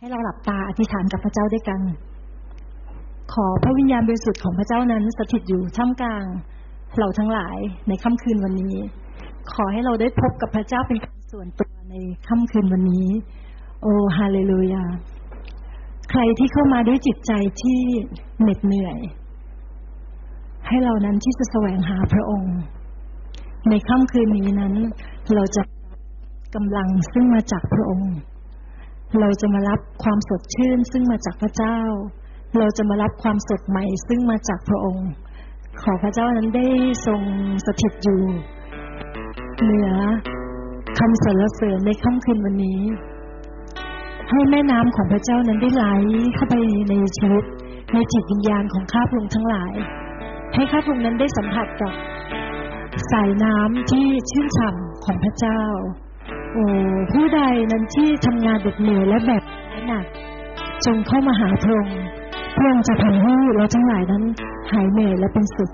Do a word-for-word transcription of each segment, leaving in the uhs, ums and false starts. ให้เราหลับตาอธิษฐานกับพระเจ้าด้วยกันขอพระวิญญาณบริสุทธิ์ของพระเจ้านั้นสถิตอยู่ท่ามกลางเราทั้งหลายในค่ำคืนวันนี้ขอให้เราได้พบกับพระเจ้าเป็นการส่วนตัวในค่ำคืนวันนี้โอฮาเลลูยาใครที่เข้ามาด้วยจิตใจที่เหน็ดเหนื่อยให้เรานั้นที่จะแสวงหาพระองค์ในค่ำคืนนี้นั้นเราจะกำลังซึ่งมาจากพระองค์เราจะมารับความสดชื่นซึ่งมาจากพระเจ้าเราจะมารับความสดใหม่ซึ่งมาจากพระองค์ขอพระเจ้านั้นได้ทรงสถิตอยู่เหนือคำสรรเสริญในค่ำคืนวันนี้ให้แม่น้ำของพระเจ้านั้นได้ไหลเข้าไปในชีวิตในจิตวิญญาณของข้าพระองค์ทั้งหลายให้ข้าพระองค์นั้นได้สัมผัสกับสายน้ำที่ชื่นฉ่ำของพระเจ้าโอ้ผู้ใดนั้นที่ทำงานเด็ดเหนื่อยและแบบหนักจงเข้ามาหาพระองค์เพื่อจะทำให้เราทั้งหลายนั้นหายเหนื่อยและเป็นสุข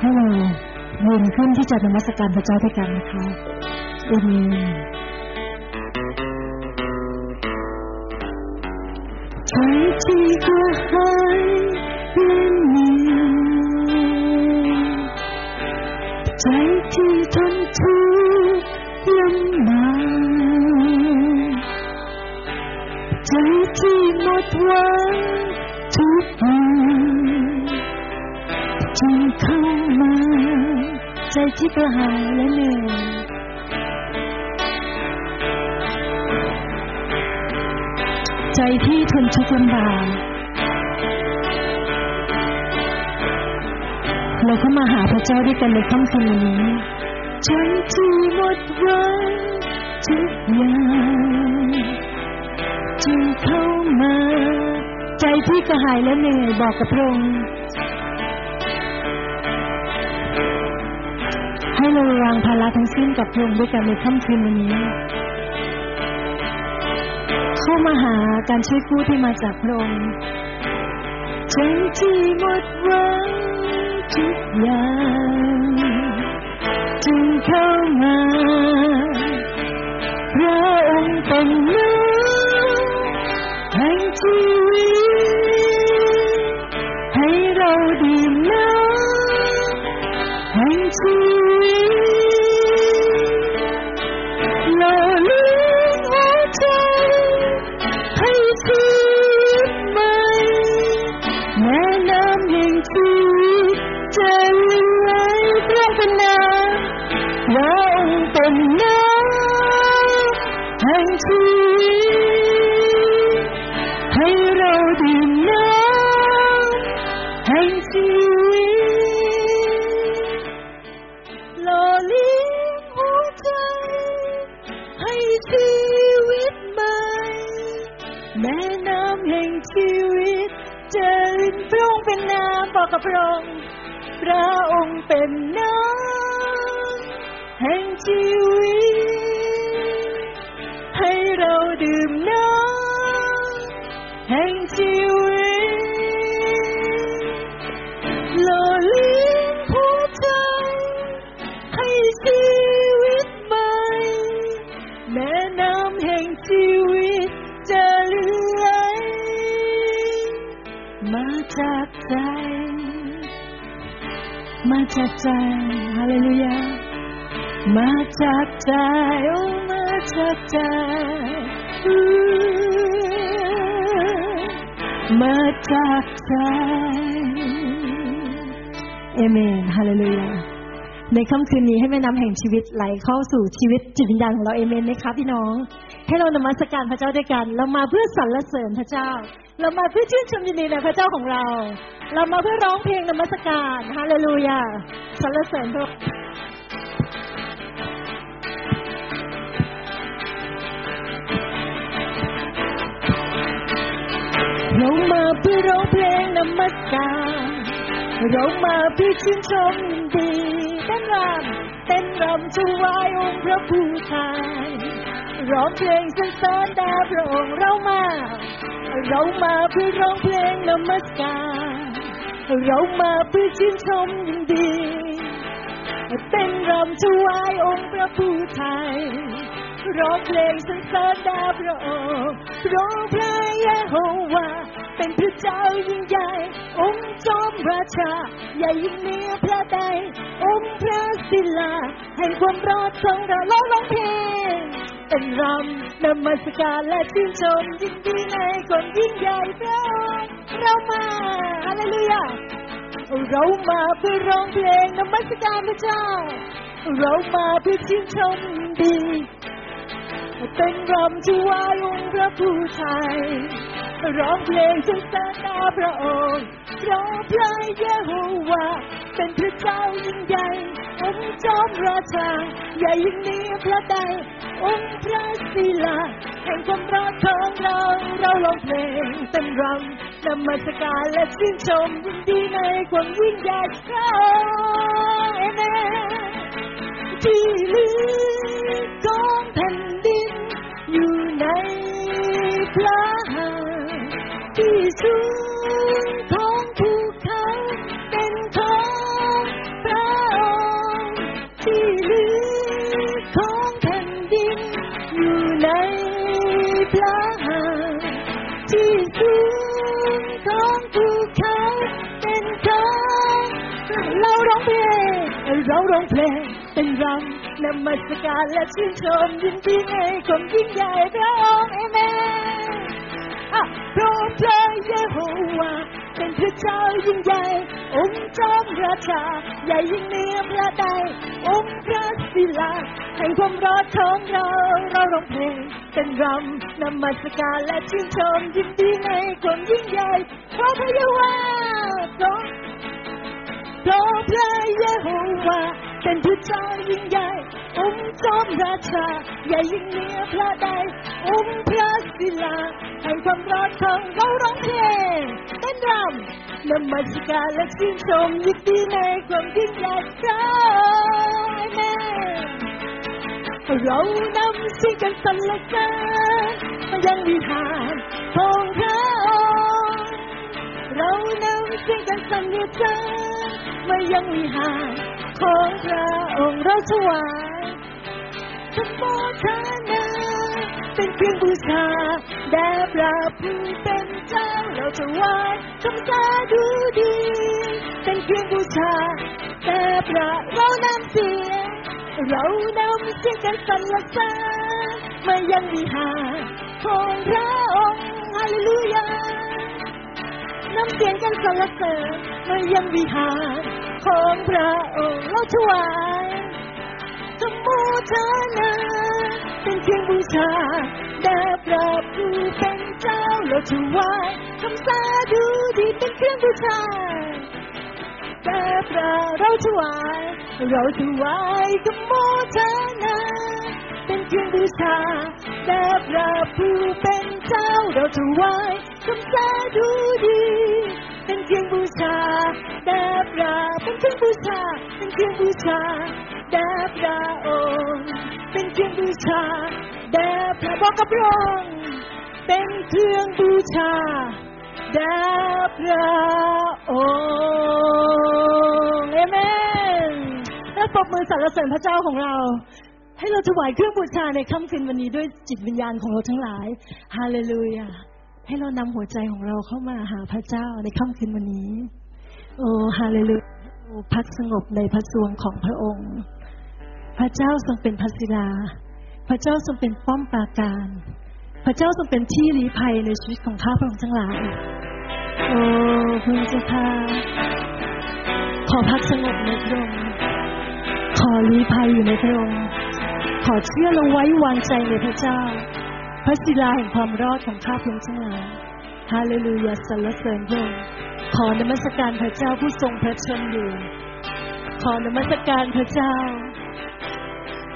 ให้เรายืนขึ้นที่จะนมัสการพระเจ้าด้วยกันนะคะอาเมนใจที่กระหายเป็นนิ่งใจที่ทนทุกข์ลำบากใจที่หมดหวังทุกอย่างจงเข้ามาใจที่กระหายและเหนื่อยใจที่ทนทุกข์ลำบากเราก็มาหาพระเจ้าด้วยกันในค่ำคืนนี้ใจที่หมดหวังทุกอย่างจึงเข้ามาใจที่กระหายและเหนื่อยบอกกับพระองค์ให้เราวางภาระทั้งสิ้นกับพระองค์ด้วยกันในค่ำคืนวันนี้เข้ามาหาการช่วยกู้ที่มาจากพระองค์ใจที่หมดหวังทุกอย่างจึงเข้ามาพระองค์เป็นน้ำแห่งชีวิตให้เราดื่มน้ำแห่งชีวิตพระองค์พระองค์เป็นน้ำแห่งชีวิตให้เราดื่มน้ำแห่งชีวิตหล่อเลี้ยงหัวใจให้ชีวิตใหม่แม่น้ำแห่งชีวิตจะไหลมาจากใจมาจากใจฮาเลลูยามาจากใจโอ้มาจากใจมาจากใจเอเมนฮาเลลูยาในค่ำคืนนี้ให้แม่น้ำแห่งชีวิตไหลเข้าสู่ชีวิตจิตวิญญาณของเราเอเมนไหมคะพี่น้องให้เรานมัสการพระเจ้าด้วยกันเรามาเพื่อสรรเสริญพระเจ้าเรามาเพื่อชื่นชมยินดีในพระเจ้าของเราเรามาเพื่อร้องเพลงนมัสการฮาเลลูยาสรรเสริญพระเรามาเพื่อร้องเพลงนมัสการเรามาเพื่อชื่นชมยินดีเต้นรำเต้นรำถวายองค์พระผู้ไทยร้องเพลงสรรเสริญแด่พระองค์เรามาเรามาเพื่อร้องเพลงนมัสการเรามาเพื่อชื่นชมยินดีเต้นรำถวายองค์พระผู้ไทย ร้องเพลงสรรเสริญแด่พระองค์ร้องพระยะโฮวาเป็นพระเจ้ายิ่งใหญ่องค์จอมราชาใหญ่ยิ่งเหนือพระใดองค์พระศิลาแห่งความรอดทรงเราร้องร้องเพลงเต้นรำนมัสการและชื่นชมยินดีในคนยิ่งใหญ่พระองค์เรามาฮาเลลูยาเรามาเพื่อร้องเพลงนมัสการพระเจ้าเรามาเพื่อชื่นชมดีเต้นรำที่ว่าลุงพระผู้ไทยร้องเพลงสรรเสริญแด่พระองค์ร้องพระเยโฮวาเป็นพระเจ้ายิ่งใหญ่องค์จอมราชาใหญ่ยิ่งเหนือพระใดองค์พระศิลาแห่งความรักของเราเราร้องเพลงเต้นรำนมัสการและชื่นชมยินดีในความยิ่งใหญ่ของเอเมนที่ลีกองแผ่นดินอยู่ในพระหัตถ์ที่สูงท้องภูเขาเป็นของพระองค์ที่ลีกองแผ่นดินอยู่ในพระหัตถ์ที่สูงท้องภูเขาเป็นของเราร้องเพลงเราร้องเพลงเป็นรำนมัสการและชื่นชมยินดีในความยิ่งใหญ่พระองค์เอเมนอ่ะพระองค์เยโฮวาเป็นพระเจ้ายิ่งใหญ่องค์จอมราชาใหญ่ยิ่งเหนือพระใดองค์พระศิลาแห่งความรอดของเราเราร้องเพลงเป็นรำนมัสการและชื่นชมยินดีในความยิ่งใหญ่พระเยโฮวาพระองค์เยโฮวาเป็นพระเจ้ายิ่งใหญ่องค์จอมราชาใหญ่ยิ่งเหนือพระใดองค์พระศิลาแห่งความรอดของเราร้องเพลงเต้นรำนมัสการและชื่นชมยินดีในความยิ่งใหญ่เจ้าแม่เรานำสิ่งกันสรรเสริญมายังวิหารของพระองค์เรานำสิ่งกันสรรเสริญมายังวิหารของพระองค์เราถวายสมบูรณาเป็นเครื่องบูชาแด่พระผู้เป็นเจ้าเราถวายคำสาธุดีเป็นเครื่องบูชาแด่พระเรานำเสียงเรานำเสียงกันสรรเสริญมายังวิหารของพระองค์ฮาเลลูยานำเสียงกันสรรเสริญมายังวิหารของพระองค์เราถวายสมุทนาเป็นเครื่องบูชาแด่พระผู้เป็นเจ้าเราถวายคำสาธุดีเป็นเครื่องบูชาแด่พระเราถวายเราถวายสมุทนาเป็นเครื่องบูชาแด่พระผู้เป็นเจ้าเราถวายคำสาธุดีเป็นเครื่องบูชาแด่พระเป็นเครื่องบูชาเป็นเครื่องบูชาแด่พระองค์เป็นเครื่องบูชาแด่พระบอกกับพระองค์เป็นเครื่องบูชาแด่พระองค์เอเมนและปรบมือสรรเสริญพระเจ้าของเราให้เราถวายเครื่องบูชาในค่ำคืนวันนี้ด้วยจิตวิญญาณของเราทั้งหลายฮาเลลูยาให้เรานำหัวใจของเราเข้ามาหาพระเจ้าในค่ำคืนวันนี้โอ้ฮาเลลูยาโอ้พักสงบในพระสวงของพระองค์พระเจ้าทรงเป็นพระศิลาพระเจ้าทรงเป็นป้อมปราการพระเจ้าทรงเป็นที่ลี้ภัยในชีวิตของข้าพระองค์ทั้งหลายโอ้พระเจ้าข้าขอพักสงบในพระองค์ขอลี้ภัยอยู่ในพระองค์ขอเชื่อและไว้วางใจในพระเจ้าพระศิลาแห่งความรอดของข้าพระองค์ทั้งหลายฮาเลลูยาสรรเสริญพระองค์ขอนมัสการพระเจ้าผู้ทรงพระชนม์อยู่ขอนมัสการพระเจ้า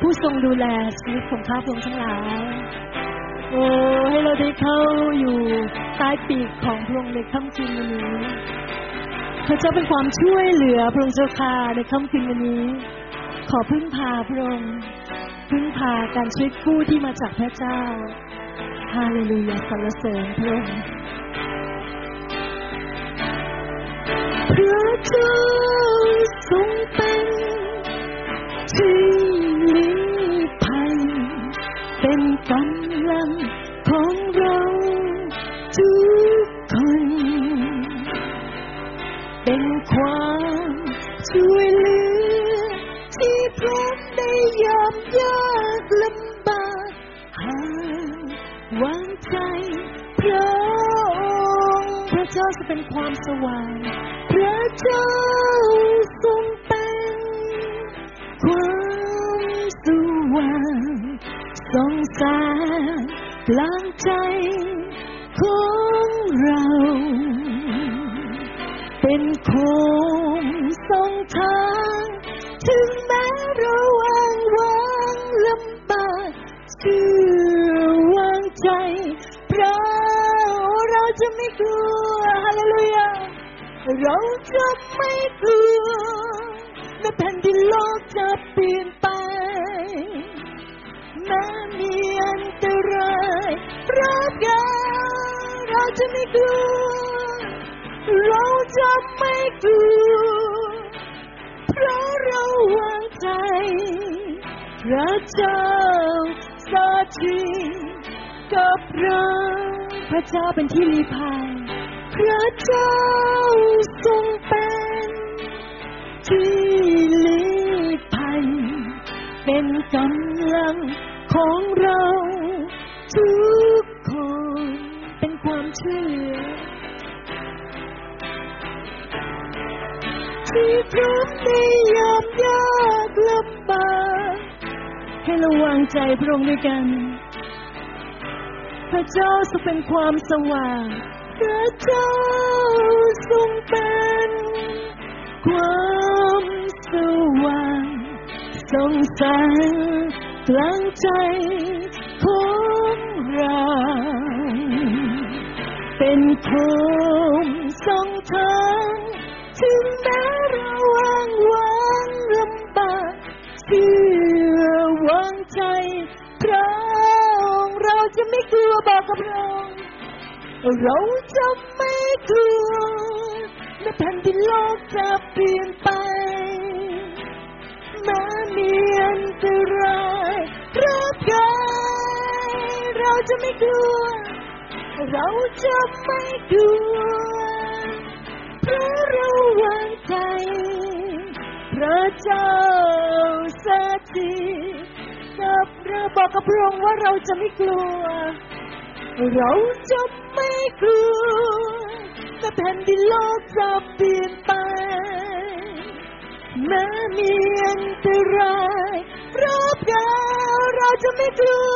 ผู้ทรงดูแลชีวิตของข้าพระองค์ทั้งหลายโอ้ให้เราได้เข้าอยู่ใต้ปีกของพระองค์ในค่ำคืนวันนี้พระเจ้าเป็นความช่วยเหลือพระองค์เจ้าข้าในค่ำคืนวันนี้ขอพึ่งพาพระองค์พึ่งพาการช่วยกู้ที่มาจากพระเจ้าฮาเลลูยาสรรเสริญพระองค์พระเจ้าทรงเป็นที่ลี้ภัย ใจพระองค์พระเจ้าจะเป็นความสว่างพระเจ้าทรงเป็นความสว่างทรงสร้างพลังใจของเราเป็นโคมส่องทางถึงแม้เราว่างว่างลำบากเชื่อวางใจพระเราจะไม่กลัวฮาเลลูยาเราจะไม่กลัวแม้แผ่นดินโลกจะเปลี่ยนไปแม้มีอันตรายรักกันเราจะไม่กลัวเราจะไม่กลัวเพราะเราวางใจพระเจ้าสถิตกับเราพระเจ้าเป็นที่ลี้ภัยพระเจ้าทรงเป็นที่ลี้ภัยเป็นกำลังของเราทุกคนเป็นความเชื่อที่พร้อมในยามยากลำบากให้เราวางใจพระองค์ด้วยกันพระเจ้าทรงเป็นความสว่างพระเจ้าทรงเป็นความสว่างทรงแสงกลางใจของเราเป็นโคมส่องทางถึงแม้เราว่างว่างลำบากเชื่อวางใจพระองค์เราจะไม่กลัวบอกกับเราเราจะไม่กลัวแม้แผ่นดินโลกจะเปลี่ยนไปแม้มีอันตรายรักกันเราจะไม่กลัวเราจะไม่กลัวเพราะเราวางใจพระเจ้าสถิตกับเราบอกกับพระองค์ว่าเราจะไม่กลัวเราจะไม่กลัวแต่แผ่นดินโลกจะเปลี่ยนไปแม้มีอันตรายรอบกายเราจะไม่กลัว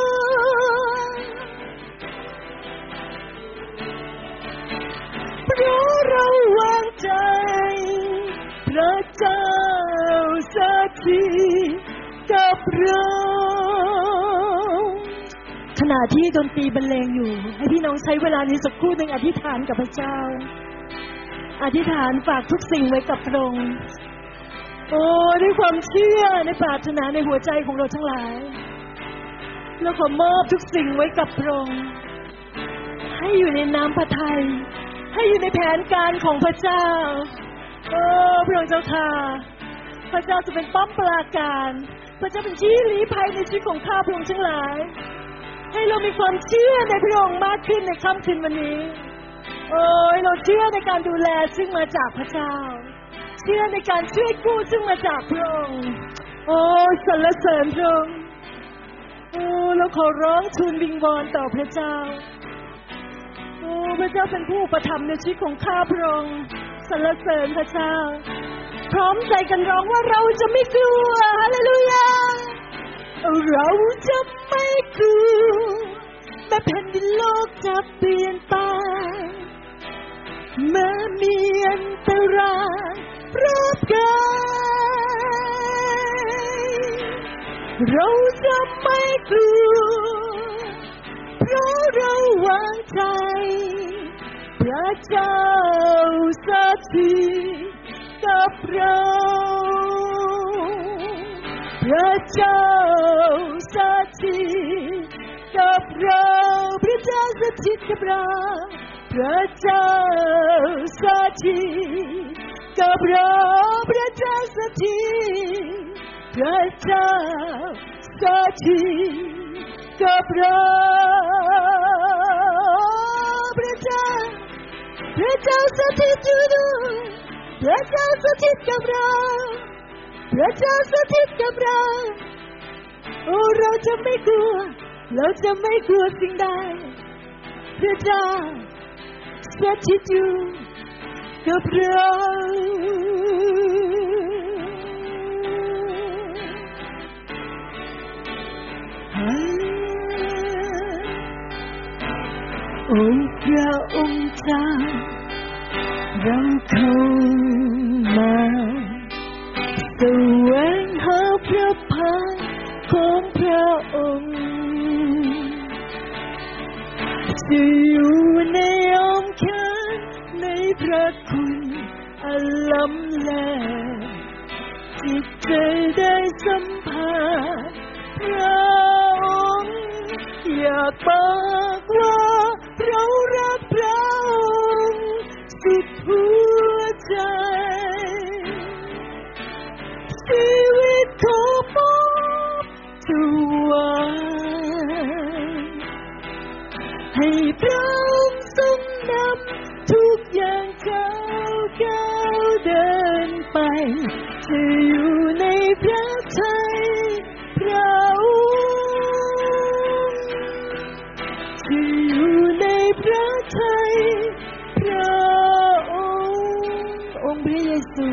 เพราะเราวางใจพระเจ้าสถิตกับเราขณะที่ดนตรีบรรเลงอยู่ให้พี่น้องใช้เวลานี้สักครู่หนึ่งอธิษฐานกับพระเจ้าอธิษฐานฝากทุกสิ่งไว้กับพระองค์โอ้ด้วยความเชื่อในปรารถนาในหัวใจของเราทั้งหลายเราขอมอบทุกสิ่งไว้กับพระองค์ให้อยู่ในน้ำพระทัยให้อยู่ในแผนการของพระเจ้าโอ้พระองค์เจ้าข้าพระเจ้าจะเป็นป้อมปราการพระเจ้าเป็นที่ลี้ภัยในชีวิตของข้าพระองค์ทั้งหลายให้เรามีความเชื่อในพระองค์มากขึ้นในค่ำคืนวันนี้โอ้เราเชื่อในการดูแลซึ่งมาจากพระเจ้าเชื่อในการช่วยกู้ซึ่งมาจากพระองค์โอ้สรรเสริญพระองค์โอ้เราขอร้องทูลวิงวอนต่อพระเจ้าโอ้พระเจ้าเป็นผู้อุปถัมภ์ในชีวิตของข้าพระองค์สรรเสริญพระเจ้าพร้อมใจกันร้องว่าเราจะไม่กลัวฮาเลลูยาเราจะไม่กลัวแม้แผ่นดินโลกจะเปลี่ยนไปแม้มีอันตรายรับกายเราจะไม่กลัวเพราะเราวางใจพระเจ้าสถิตกับเราพระเจ้าสถิตกับเราพระเจ้าสถิตกับเราพระเจ้าสถิตกับเราพระเจ้าสถิตพระเจ้าสถิตกับเราพระเจ้าพระเจ้าสถิตอยู่ด้วยพระเจ้าสถิตกับเราพระเจ้าสถิตกับเราโอ้เราจะไม่กลัวเราจะไม่กลัวสิ่งใด จะได้สักที่อยู่กับเราโอ้พระองค์เจ้าเราเข้ามาแสวงหาพระพรของพระองค์จะอยู่ในอ้อมแขนในพระคุณอันล้ำเลิศจิตใจได้สัมผัสพระองค์อยากบอกว่าเรารักพระองค์สุดหัวใจชีวิตของป๊อปจะวางให้พระองค์ทรงนำทุกอย่างก้าวก้าวเดินไปจะอยู่ในพระทัยพระองค์จะอยู่ในพระทัยพระองค์องค์พระเยซู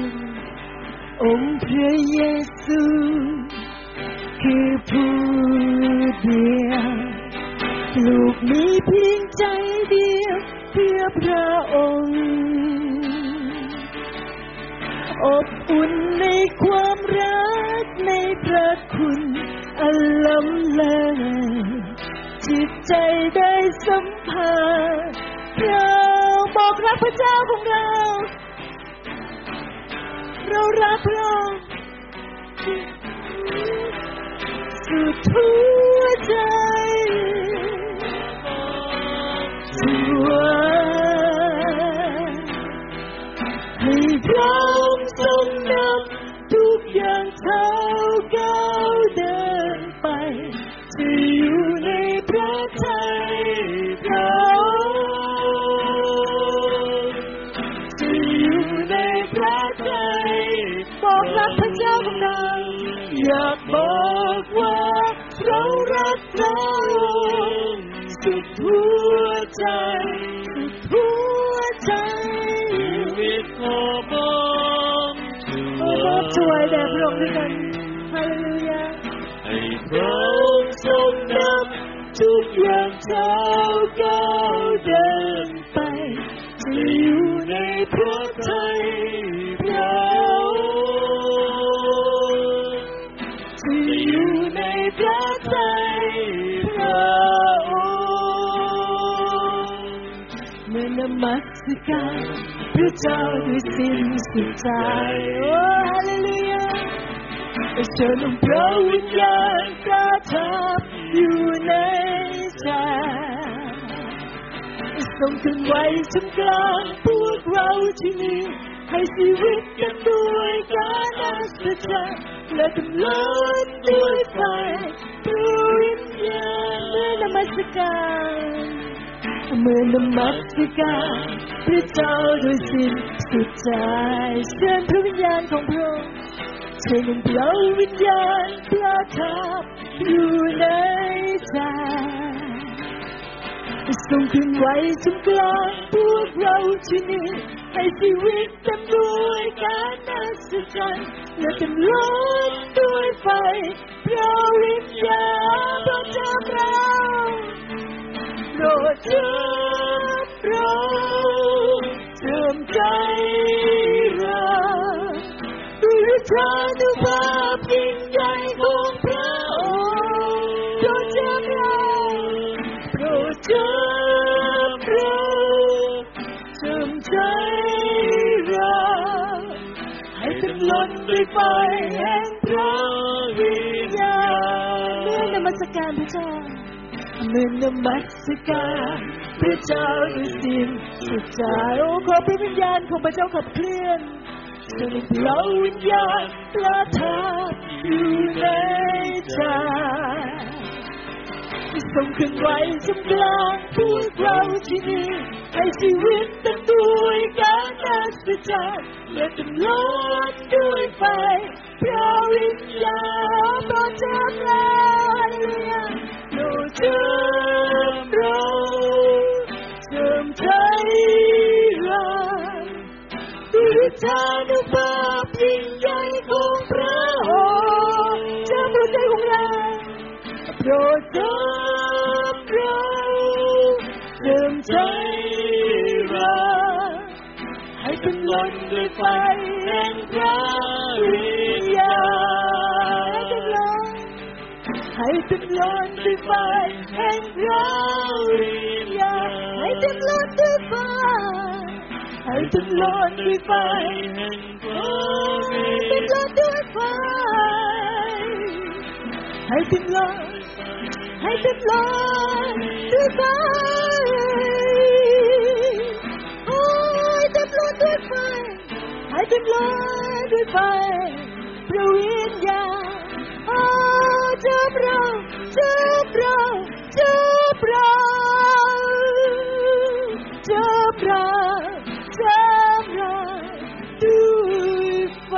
องค์พระเยซูคือผู้เดียวลูกมีเพียงใจเดียวเพื่อพระองค์อบอุ่นในความรักในพระคุณอันล้ำเลิศจิตใจได้สัมผัสเราบอกรักพระเจ้าของเราเรารักพระองค์สุดหัวใจสุดหัวให้พระองค์ทรงนำทุกอย่างเท้าก้าวเดินไปจะอยู่ในพระทัยพระองค์จะอยู่ในพระทัยบอกรักพระเจ้าของเราอยากบอกว่าเรารักพระองค์สุดหัวใจสุดหัวใจชีวิตขอบอกขอบอกช่วยแด่พระองค์ด้วยกันฮาเลลูยาให้พระองค์ทรงนำทุกอย่างก้าวก้าวเดินไปจะอยู่ในพระทัยพระองค์จะอยู่ในพระทัยพระองค์เมื่อนมัสการพระเจ้าด้วยสิ้นสุดใจโอ้ฮาเลลูยาเชิญองค์พระวิญญาณประทับอยู่ในใจทรงถึงไว้ทรงกลางพวกเราที่มีให้ชีวิตกันด้วยการอัศจรรย์และกำลังด้วยไฟด้วยยาเมื่อนมัสการเมื่อนมัสการพระเจ้าด้วยสิ้นสุดใจเชิญพระวิญญาณของพระองค์เชิญองค์พระวิญญาณประทับอยู่ในใจทรงขึ้นไว้ตรงกลางพวกเราที่นี่ให้ชีวิตเต็มด้วยการอัศจรรย์และเต็มล้นด้วยไฟพระวิญญาณประทับเราโปรดเจิมเราเจิมใจเราด้วยพระอนุภาพยิ่งใหญ่ของพระองค์โปรดเจิมเราโปรดเจิมเราเจิมใจเราให้เต็มล้นด้วยไฟแห่งพระวิญญาณเมื่อนมัสการพระเจ้าเมื่อนมัสการพระเจ้าด้วยสิ้นสุดใจโอ้ขอพระวิญญาณของพระเจ้าขับเคลื่อนเชิญองค์พระวิญญาณประทับอยู่ในใจทรงเคลื่อนไหวทรงกลางพวกเราที่นี่ให้ชีวิตเต็มด้วยการอัศจรรย์และเต็มล้นด้วยไฟพระวิญญาณโปรดเจิมเราโปรดเจิมเรา ชานุภาพยิ่งใหญ่ของพระองค์เจ้าประเทศของเราโปรดทำเราเติมใจเราให้เป็นล้นด้วยไฟแห่งพระวิญญาณให้เป็นล้นด้วยไฟแห่งพระวิญญาณให้เป็นล้นด้วยไฟให้เป็นล้นด้วยไฟแห่งพระวิญญาณให้เป็นล้นให้เป็นล้นด้วยไฟให้เต็มล้นด้วยไฟพระวิญญาณโอ้เจ้าเราเจ้าเราเจ้าเราเจ้าเราเจ้าเราด้วยไฟ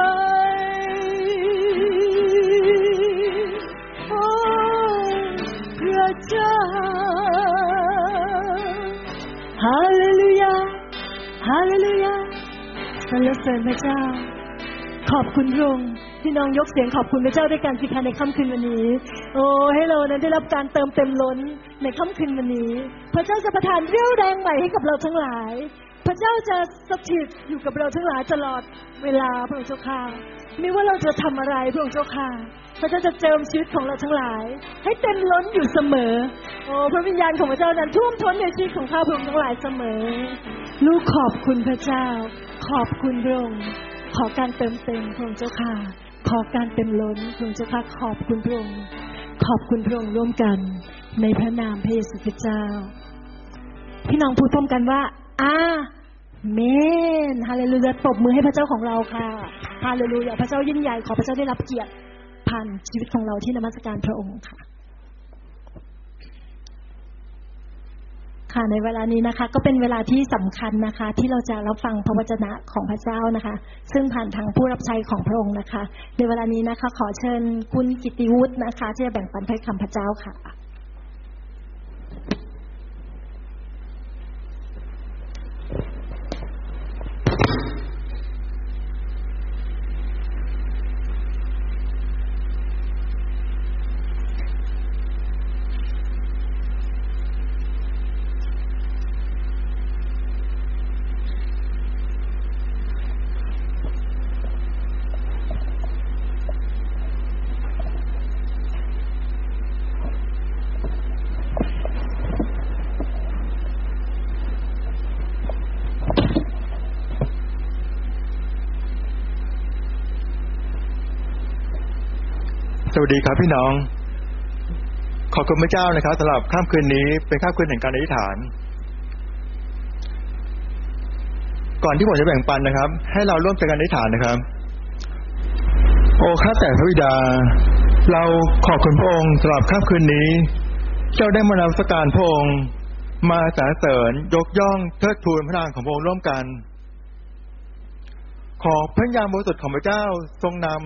โอ้พระเจ้าฮาเลลูยาฮาเลลูยาสรรเสริญพระเจ้าขอบคุณพระองค์พี่น้องยกเสียงขอบคุณพระเจ้าด้วยการสิทธาในค่ำคืนวันนี้โอ้ให้เรานั้นได้รับการเติมเต็มล้นในค่ำคืนวันนี้พระเจ้าจะประทานเรี่ยวแรงใหม่ให้กับเราทั้งหลายพระเจ้าจะสถิตอยู่กับเราทั้งหลายตลอดเวลาพระองค์เจ้าข้าไม่ว่าเราจะทำอะไรพระองค์เจ้าข้าพระเจ้าจะเจิมชีวิตของเราทั้งหลายให้เต็มล้นอยู่เสมอโอ้พระวิญญาณของพระเจ้านั้นท่วมท้นในชีวิตของข้าพระองค์ทั้งหลายเสมอลูกขอบคุณพระเจ้าขอบคุณพระองค์ขอการเติมเต็มพระองค์เจ้าค่ะขอการเต็มล้นพระองค์เจ้าค่ะขอบคุณพระองค์ขอบคุณพระองค์ร่วมกันในพระนามพระเยซูคริสต์เจ้าพี่น้องพูดพร้อมกันว่าอาเมนฮาเลลูยาปรบมือให้พระเจ้าของเราค่ะฮาเลลูยาพระเจ้ายิ่งใหญ่ขอพระเจ้าได้รับเกียรติผ่านชีวิตของเราที่นมัสการพระองค์ค่ะค่ะในเวลานี้นะคะก็เป็นเวลาที่สำคัญนะคะที่เราจะรับฟังพระวจนะของพระเจ้านะคะซึ่งผ่านทางผู้รับใช้ของพระองค์นะคะในเวลานี้นะคะขอเชิญคุณกิตติวุฒินะคะที่จะแบ่งปันถ้อยคำพระเจ้าค่ะสวัสดีครับพี่น้องขอบคุณพระเจ้านะครับสำหรับค่ำคืนนี้เป็นค่ำคืนแห่งการอธิษฐานก่อนที่ผมจะแบ่งปันนะครับให้เราร่วมกันอธิษฐานนะครับโอ้ข้าแต่พระบิดาเราขอบคุณพระองค์สำหรับค่ำคืนนี้เจ้าได้มานมัสการพระองค์มาสรรเสริญยกย่องเทิดทูนพระนามของพระองค์ร่วมกันขอพระญาณบริสุทธิ์ของพระเจ้าทรงนำ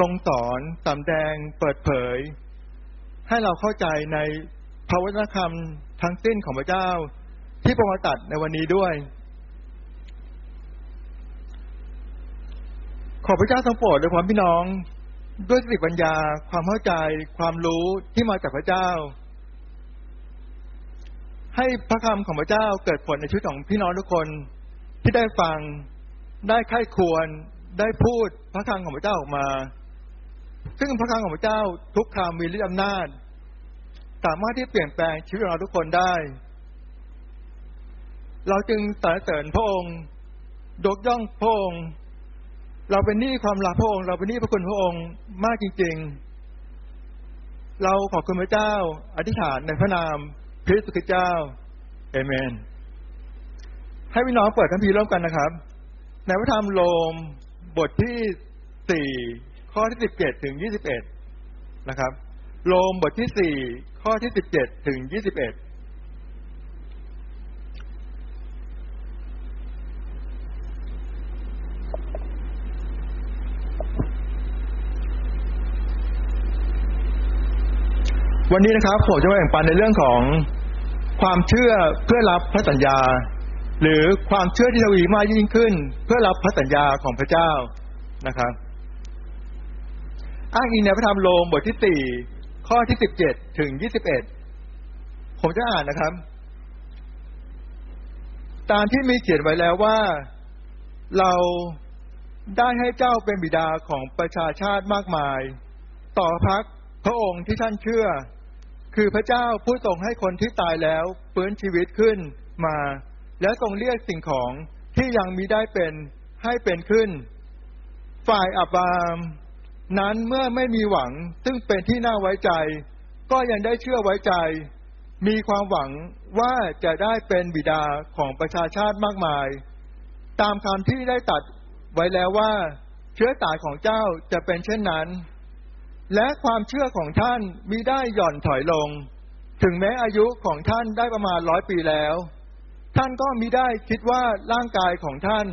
ทรงสอนสำแดงเปิดเผยให้เราเข้าใจในพระวจนะคำทั้งสิ้นของพระเจ้าที่พระองค์ตรัสในวันนี้ด้วยขอพระเจ้าทรงโปรดด้วยความพี่น้องด้วยสติปัญญาความเข้าใจความรู้ที่มาจากพระเจ้าให้พระคำของพระเจ้าเกิดผลในชีวิตของพี่น้องทุกคนที่ได้ฟังได้ใคร่ครวญได้พูดพระคำของพระเจ้าออกมาซึ่งพระคำของพระเจ้าทุกคำมีฤทธิ์อำนาจสามารถที่เปลี่ยนแปลงชีวิตเราทุกคนได้เราจึงสรรเสริญพระองค์ยกย่องพระองค์เราเป็นหนี้ความรักพระองค์เราเป็นหนี้พระคุณพระองค์มากจริงๆเราขอบคุณพระเจ้าอธิษฐานในพระนามพระเยซูคริสต์เจ้าเอเมนให้พี่น้องเปิดคัมภีร์ร่วมกันนะครับในพระธรรมโรมบทที่สี่ข้อที่สิบเจ็ดถึงยี่สิบเอ็ดนะครับโรมบทที่สี่ข้อที่สิบเจ็ดถึงยี่สิบเอ็ดวันนี้นะครับผมจะมาแบ่งปันในเรื่องของความเชื่อเพื่อรับพระสัญญา หรือความเชื่อที่ทวีมากยิ่งขึ้นเพื่อรับพระสัญญาของพระเจ้านะครับอ้างอิงในพระธรรมโรมบทที่ สี่ ข้อที่ สิบเจ็ด ถึง ยี่สิบเอ็ดผมจะอ่านนะครับตามที่มีเขียนไว้แล้วว่าเราได้ให้เจ้าเป็นบิดาของประชาชาติมากมายต่อพระพระองค์ที่ท่านเชื่อคือพระเจ้าผู้ทรงให้คนที่ตายแล้วฟื้นชีวิตขึ้นมาและทรงเรียกสิ่งของที่ยังมิได้เป็นให้เป็นขึ้นฝ่ายอับรามนั้นเมื่อไม่มีหวังซึ่งเป็นที่น่าไว้ใจก็ยังได้เชื่อไว้ใจมีความหวังว่าจะได้เป็นบิดาของประชาชาติมากมายตามคำที่ได้ตรัสไว้แล้วว่าเชื้อสายของเจ้าจะเป็นเช่นนั้นและความเชื่อของท่านมิได้หย่อนถอยลงถึงแม้อายุของท่านได้ประมาณร้อยปีแล้วท่านก็มิได้คิดว่าร่างกายของท่าน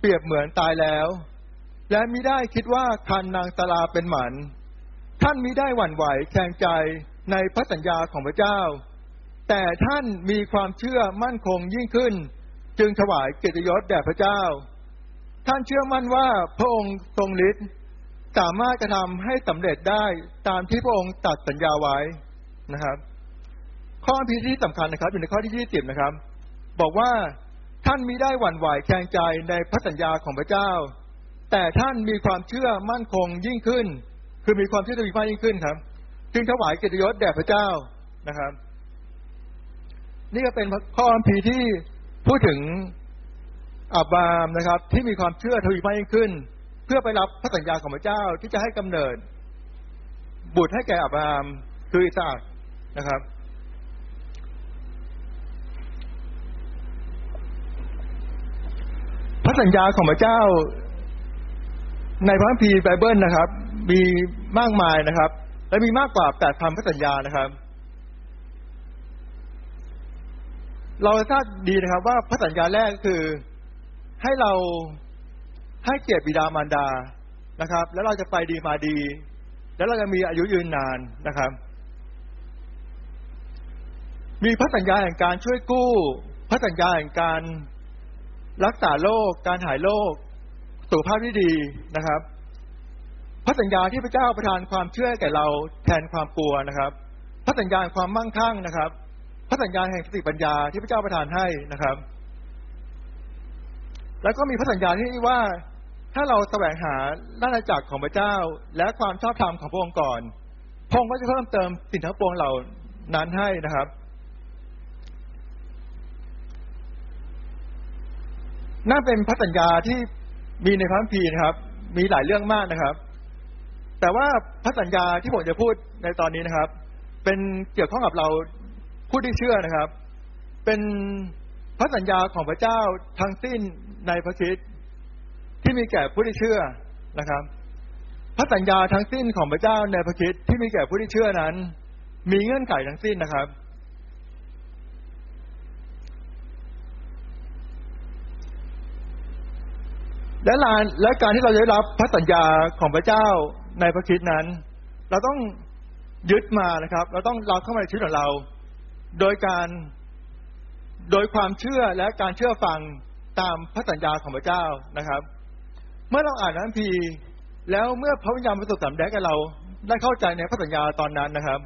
เปรียบเหมือนตายแล้วและมิได้คิดว่าคันนางสลาเป็นหมันท่านมิได้หวั่นไหวแข็งใจในพระสัญญาของพระเจ้าแต่ท่านมีความเชื่อมั่นคงยิ่งขึ้นจึงถวายเกียรติยศแด่พระเจ้าท่านเชื่อมั่นว่าพระองค์ทรงฤทธิ์สามารถกระทำให้สำเร็จได้ตามที่พระองค์ตรัสสัญญาไว้นะครับข้อพิธีที่สำคัญนะครับอยู่ในข้อที่ยี่สิบนะครับบอกว่าท่านมิได้หวั่นไหวแข็งใจในพระสัญญาของพระเจ้าแต่ท่านมีความเชื่อมั่นคงยิ่งขึ้นคือมีความเชื่อมั่นคงยิ่งขึ้นครับจึงถวายเกียรติยศแด่พระเจ้านะครับนี่ก็เป็นข้อพิธีที่พูดถึงอับรามนะครับที่มีความเชื่อทวีมากยิ่งขึ้นเพื่อไปรับพระสัญญาของพระเจ้าที่จะให้กำเนิดบุตรให้แก่อับรามคืออิสอัคนะครับพระสัญญาของพระเจ้าในพระคัมภีร์ไบเบิลนะครับมีมากมายนะครับและมีมากกว่า แปดพัน พระสัญญานะครับเราทราบดีนะครับว่าพระสัญญาแรกคือให้เราให้เกียรติบิดามารดานะครับแล้วเราจะไปดีมาดีแล้วเราจะมีอายุยืนนานนะครับมีพระสัญญาแห่งการช่วยกู้พระสัญญาแห่งการรักษาโรคการหายโรคสุขภาพที่ดีนะครับพระสัญญาที่พระเจ้าประทานความเชื่อแก่เราแทนความกลัวนะครับพระสัญญาแห่งความมั่งคั่งนะครับพระสัญญาแห่งสติปัญญาที่พระเจ้าประทานให้นะครับแล้วก็มีพระสัญญาที่ว่าถ้าเราแสวงหาอาณาจักรของพระเจ้าและความชอบธรรมของพระองค์ก่อนพระองค์ก็จะเพิ่มเติมสิ่งทั้งปวงเหล่านั้นให้นะครับน่าเป็นพระสัญญาที่มีในพระคัมภีร์นะครับมีหลายเรื่องมากนะครับแต่ว่าพระสัญญาที่ผมจะพูดในตอนนี้นะครับเป็นเกี่ยวข้องกับเราผู้ที่เชื่อนะครับเป็นพระสัญญาของพระเจ้าทั้งสิ้นในพระคริสต์ที่มีแก่ผู้ที่เชื่อนะครับพระสัญญาทั้งสิ้นของพระเจ้าในพระคริสต์ที่มีแก่ผู้ที่เชื่อนั้นมีเงื่อนไขทั้งสิ้นนะครับและลานและการที่เราได้รับพระสัญญาของพระเจ้าในพระคริสต์นั้นเราต้องยึดมานะครับเราต้องรับเข้ามาในชีวิตของเราโดยการโดยความเชื่อและการเชื่อฟังตามพระสัญญาของพระเจ้านะครับเมื่อเราอ่านพระคัมภีร์แล้วเมื่อพระวิญญาณบริสุทธิ์สำแดงกับเราได้เข้าใจในพระสัญญาตอนนั้นนะครับ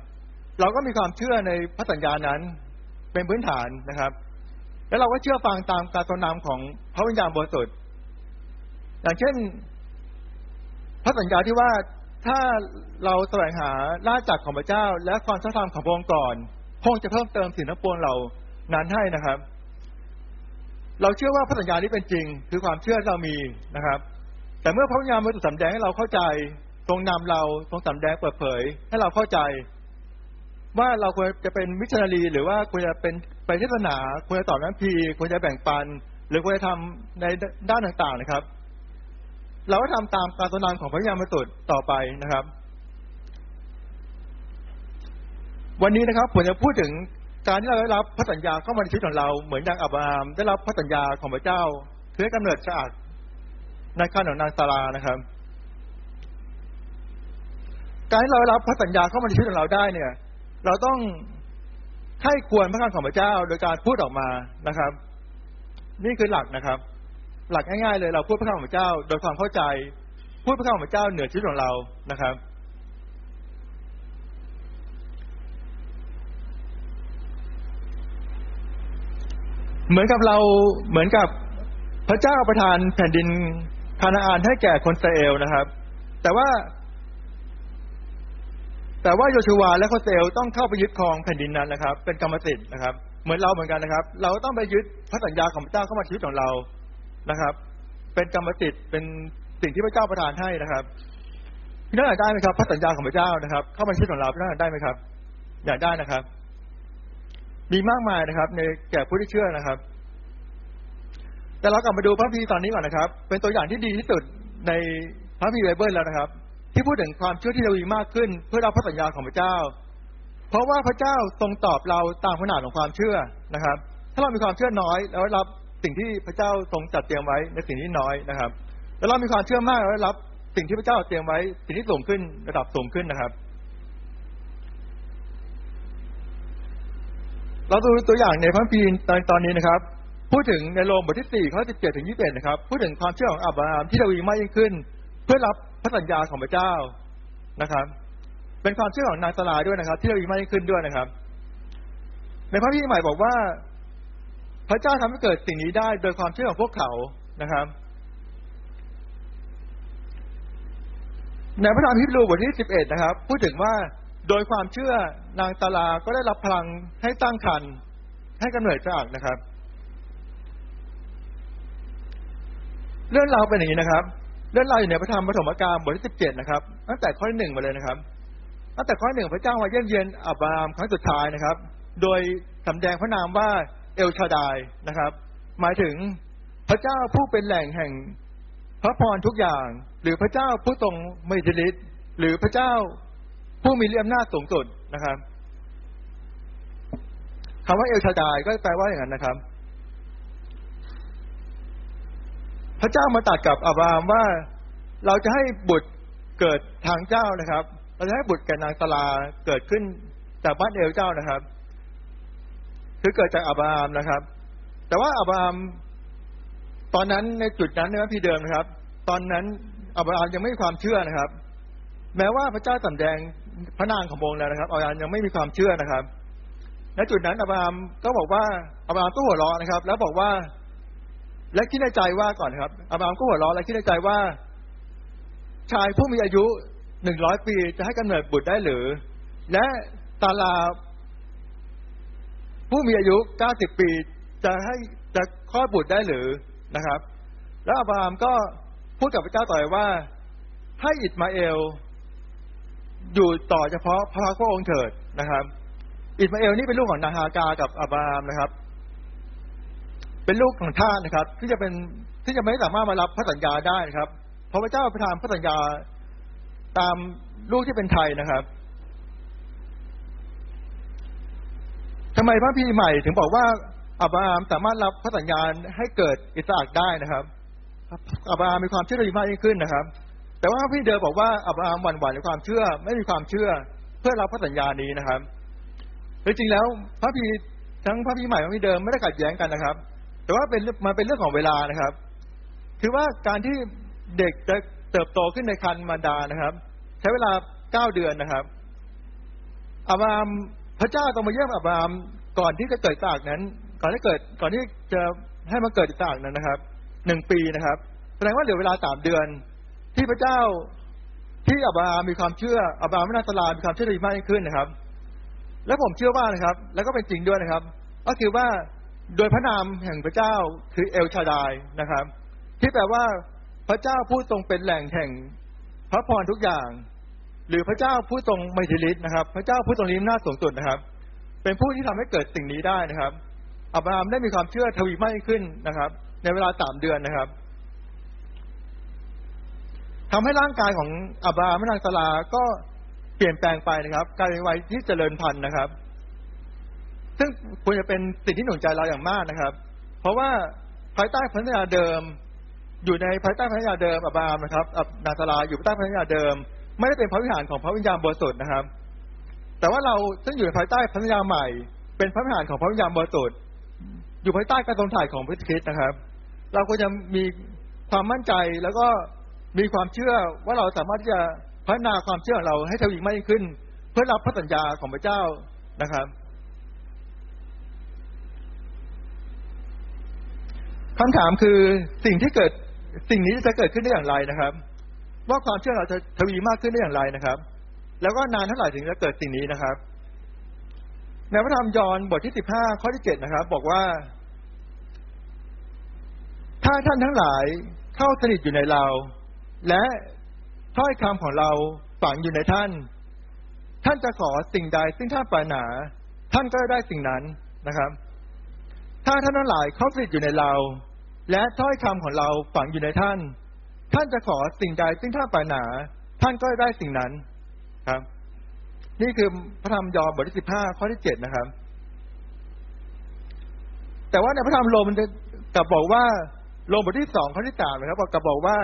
เราก็มีความเชื่อในพระสัญญานั้นเป็นพื้นฐานนะครับแล้วเราก็เชื่อฟังตามการตรัสนำของพระวิญญาณบริสุทธิ์อย่างเช่นพระสัญญาที่ว่าถ้าเราแสวงหาราชจักรของพระเจ้าและความชอบธรรมของพระองค์ก่อนพระองค์จะเพิ่มเติมสิ่งทั้งปวงเหล่านั้นให้นะครับเราเชื่อว่าพระสัญญานี้เป็นจริงคือความเชื่อเรามีนะครับแต่เมื่อพระวิญญาณบริสุทธิ์สำแดงให้เราเข้าใจทรงนำเราทรงสำแดงเปิดเผยให้เราเข้าใจว่าเราควรจะเป็นมิชชันนารีหรือว่าควรจะเป็นไปเทศนาควรจะตอบน้ำพีควรจะแบ่งปันหรือควรจะทำในด้านต่างๆนะครับเราก็ทำตามการตรัสนำของพระวิญญาณบริสุทธิ์ต่อไปนะครับวันนี้นะครับผมจะพูดถึงการที่เราได้รับพระสัญญาเข้ามาในชีวิตของเราเหมือนอย่างอับรามได้รับพระสัญญาของพระเจ้าคือให้กำเนิดอิสอัคในคันของนางซารานะครับการที่เราได้รับพระสัญญาเข้ามาในชีวิตของเราได้เนี่ยเราต้องให้ควรพระคำของพระเจ้าโดยการพูดออกมานะครับ นี่คือหลักนะครับหลักง่ายๆเลยเราพูดพระคำของพระเจ้าโดยความเข้าใจพูดพระคำของพระเจ้าเหนือชีวิตของเรานะครับเหมือนกับเราเหมือนกับพระเจ้าประทานแผ่นดินคานาอันให้แก่คนอิสราเอลนะครับแต่ว่าแต่ว่าโยชูวาและคนอิสราเอลต้องเข้าไปยึดครองแผ่นดินนั้นนะครับเป็นกรรมสิทธิ์นะครับเหมือนเราเหมือนกันนะครับเราต้องไปยึดพระสัญญาของพระเจ้าเข้ามาชีวิตของเรานะครับเป็นกรรมสิทธิ์เป็นสิ่งที่พระเจ้าประทานให้นะครับพี่น้องอยากได้ไหมครับพระสัญญาของพระเจ้านะครับเข้ามาชีวิตของเราพี่น้องอยากได้ไหมครับอยากได้นะครับมีมากมายนะครับในแก่ผู้ที่เชื่อนะครับแต่เรากลับมาดูพระคัมภีร์ตอนนี้ก่อนนะครับเป็นตัวอย่างที่ดีที่สุดในพระคัมภีร์ไบเบิลแล้วนะครับที่พูดถึงความเชื่อที่ทวีมากขึ้นเพื่อรับพระสัญญาของพระเจ้าเพราะว่าพระเจ้าทรงตอบเราตามขนาดของความเชื่อนะครับถ้าเรามีความเชื่อน้อยแล้วรับสิ่งที่พระเจ้าทรงจัดเตรียมไว้ในสิ่งที่น้อยนะครับแล้วเรามีความเชื่อมากแล้วรับสิ่งที่พระเจ้าเตรียมไว้สิ่งที่สูงขึ้นระดับสูงขึ้นนะครับเราดูตัวอย่างในพระคัมภีร์ตอนตอนนี้นะครับพูดถึงในโรมบทที่สี่ข้อสิบเจ็ดถึงยี่สิบเอ็ดนะครับพูดถึงความเชื่อของอับราฮัมที่ทวีมากยิ่งขึ้นเพื่อรับพระสัญญาของพระเจ้านะครับเป็นความเชื่อของนางสลาด้วยนะครับที่ทวีมากยิ่งขึ้นด้วยนะครับในพระคัมภีร์ใหม่บอกว่าพระเจ้าทำให้เกิดสิ่งนี้ได้โดยความเชื่อของพวกเขานะครับในพระธรรมฮีบรูบทที่สิบเอ็ดนะครับพูดถึงว่าโดยความเชื่อนางตาลาก็ได้รับพลังให้ตั้งครรภ์ให้กำเนิดกระอักนะครับเรื่องราวเป็นอย่างนี้นะครับเรื่องราวอยู่ในพระธรรมปฐมกาลบทที่สิบเจ็ดนะครับตั้งแต่ข้อที่หนึ่งมาเลยนะครับตั้งแต่ข้อที่หนึ่งพระเจ้ามาเยี่ยมเยียนอับรามครั้งสุดท้ายนะครับโดยสำแดงพระนามว่าเอลชาดายนะครับหมายถึงพระเจ้าผู้เป็นแหล่งแห่งพระพรทุกอย่างหรือพระเจ้าผู้ทรงมีอิทธิฤทธิ์หรือพระเจ้าผู้มีอำนาจสูงสุดนะครับคำว่าเอลชาดายก็แปลว่าอย่างนั้นนะครับพระเจ้ามาตรัสกับอับราฮัมว่าเราจะให้บุตรเกิดทางเจ้านะครับเราจะให้บุตรแก่นางสลาเกิดขึ้นจากบ้านเอลเจ้านะครับคือเกิดจากอับราฮัมนะครับแต่ว่าอับราฮัมตอนนั้นในจุดนั้นในพระคัมภีร์เดิมนะครับตอนนั้นอับราฮัมยังไม่มีความเชื่อนะครับแม้ว่าพระเจ้าสำแดงพระนามของพระองค์แล้วนะครับอับราฮัมยังไม่มีความเชื่อนะครับณจุดนั้นอับราฮัมก็บอกว่าอับราฮัมก็หัวเราะนะครับแล้วบอกว่าและคิดในใจว่าก่อนครับอับราฮัมก็หัวเราะและคิดในใจว่าชายผู้มีอายุหนึ่งร้อยปีจะให้กำเนิดบุตรได้หรือและตาลาผู้มีอายุเก้าสิบปีจะให้จะคลอดบุตรได้หรือนะครับแล้วอับราฮัมก็พูดกับพระเจ้าต่อไปว่าให้อิสมาเอลอยู่ต่อเฉพาะพระพักตร์พระองค์เถิดนะครับอิสมาเอลนี่เป็นลูกของนาฮากากับอับราฮัมนะครับเป็นลูกของท่านนะครับที่จะเป็นที่จะไม่สามารถมารับพระสัญญาได้นะครับเพราะพระเจ้าประทานพระสัญญาตามลูกที่เป็นไทยนะครับทำไมพระพีใหม่ถึงบอกว่าอับราฮัมสามารถรับพระสัญญาให้เกิดอิสอัคได้นะครับอับราฮัมมีความเชื่อถือมากยิ่งขึ้นนะครับแต่ว่าพี่เดิมบอกว่าอับราฮัมหวั่นไหวในความเชื่อไม่มีความเชื่อเพื่อรับพระสัญญานี้นะครับจริงๆแล้วพระพีทั้งพระพีใหม่และพี่เดิมไม่ได้ขัดแย้งกันนะครับแต่ว่าเป็นมันเป็นเรื่องของเวลานะครับคือว่าการที่เด็กจะเติบโตขึ้นในครรภ์มารดานะครับใช้เวลาเก้าเดือนนะครับอับราฮัมพระเจ้าต้องมาเยี่ยมอับราฮัมก่อนที่จะเกิดอิสอัคนั้นก่อนที่เกิดก่อนที่จะให้มันเกิดอิสอัคนั้นนะครับหนึ่งปีนะครับแสดงว่าเหลือเวลาสามเดือนที่พระเจ้าที่อับราฮัมมีความเชื่ออับราฮัมนาตลามีความเชื่อดีมากยิ่งขึ้นนะครับและผมเชื่อว่านะครับแล้วก็เป็นจริงด้วยนะครับก็คือว่าโดยพระนามแห่งพระเจ้าคือเอลชาดายนะครับที่แปลว่าพระเจ้าผู้ทรงเป็นแหล่งแห่งพระพรทุกอย่างหรือพระเจ้าผู้ทรงมีอิทธิฤทธิ์นะครับพระเจ้าผู้ทรงมีอำนาจสูงสุดนะครับเป็นผู้ที่ทำให้เกิดสิ่งนี้ได้นะครับอับราฮัมได้มีความเชื่อทวีมากขึ้นนะครับในเวลาสามเดือนนะครับทำให้ร่างกายของอับราฮัมนางสลาก็เปลี่ยนแปลงไปนะครับกลายเป็นวัยที่เจริญพันธุ์นะครับซึ่งควรจะเป็นสิ่งที่หนุนใจเราอย่างมากนะครับเพราะว่าภายใต้พันธสัญญาเดิมอยู่ในภายใต้พันธสัญญาเดิมอับราฮัมนะครับนาตาลาอยู่ใต้พันธสัญญาเดิมไม่ได้เป็นพระวิหารของพระวิญญาณบริสุทธิ์นะครับแต่ว่าเราซึ่งอยู่ภายใต้พันธสัญญาใหม่เป็นพระวิหารของพระวิญญาณบริสุทธิ์ อยู่ภายใต้การทรงถ่ายของพระคริสต์นะครับเราควรจะมีความมั่นใจแล้วก็มีความเชื่อว่าเราสามารถที่จะพัฒนาความเชื่อของเราให้ทวีมากขึ้นเพื่อรับพระสัญญาของพระเจ้านะครับคำถามคือสิ่งที่เกิดสิ่งนี้จะเกิดขึ้นได้อย่างไรนะครับว่าความเชื่อเราจะทวีมากขึ้นได้อย่างไรนะครับแล้วก็นานเท่าไหร่ถึงจะเกิดสิ่งนี้นะครับในพระธรรมยอห์นบทที่สิบห้าข้อที่เจ็ดนะครับบอกว่าถ้าท่านทั้งหลายเข้าสนิทอยู่ในเราและถ้อยคำของเราฝังอยู่ในท่านท่านจะขอสิ่งใดซึ่งท่านปรารถนาท่านก็ได้สิ่งนั้นนะครับถ้าท่านทั้งหลายเข้าสนิทอยู่ในเราและถ้อยคำของเราฝังอยู่ในท่านท่านจะขอสิ่งใดซึ่งท่านปรารถนาท่านก็ได้สิ่งนั้นครับนี่คือพระธรรมยอห์นบทที่สิบห้าข้อที่เจ็ดนะครับแต่ว่าในพระธรรมโรมมันกลับบอกว่าโรมบทที่สองข้อที่สามนะครับกลับบอกว่า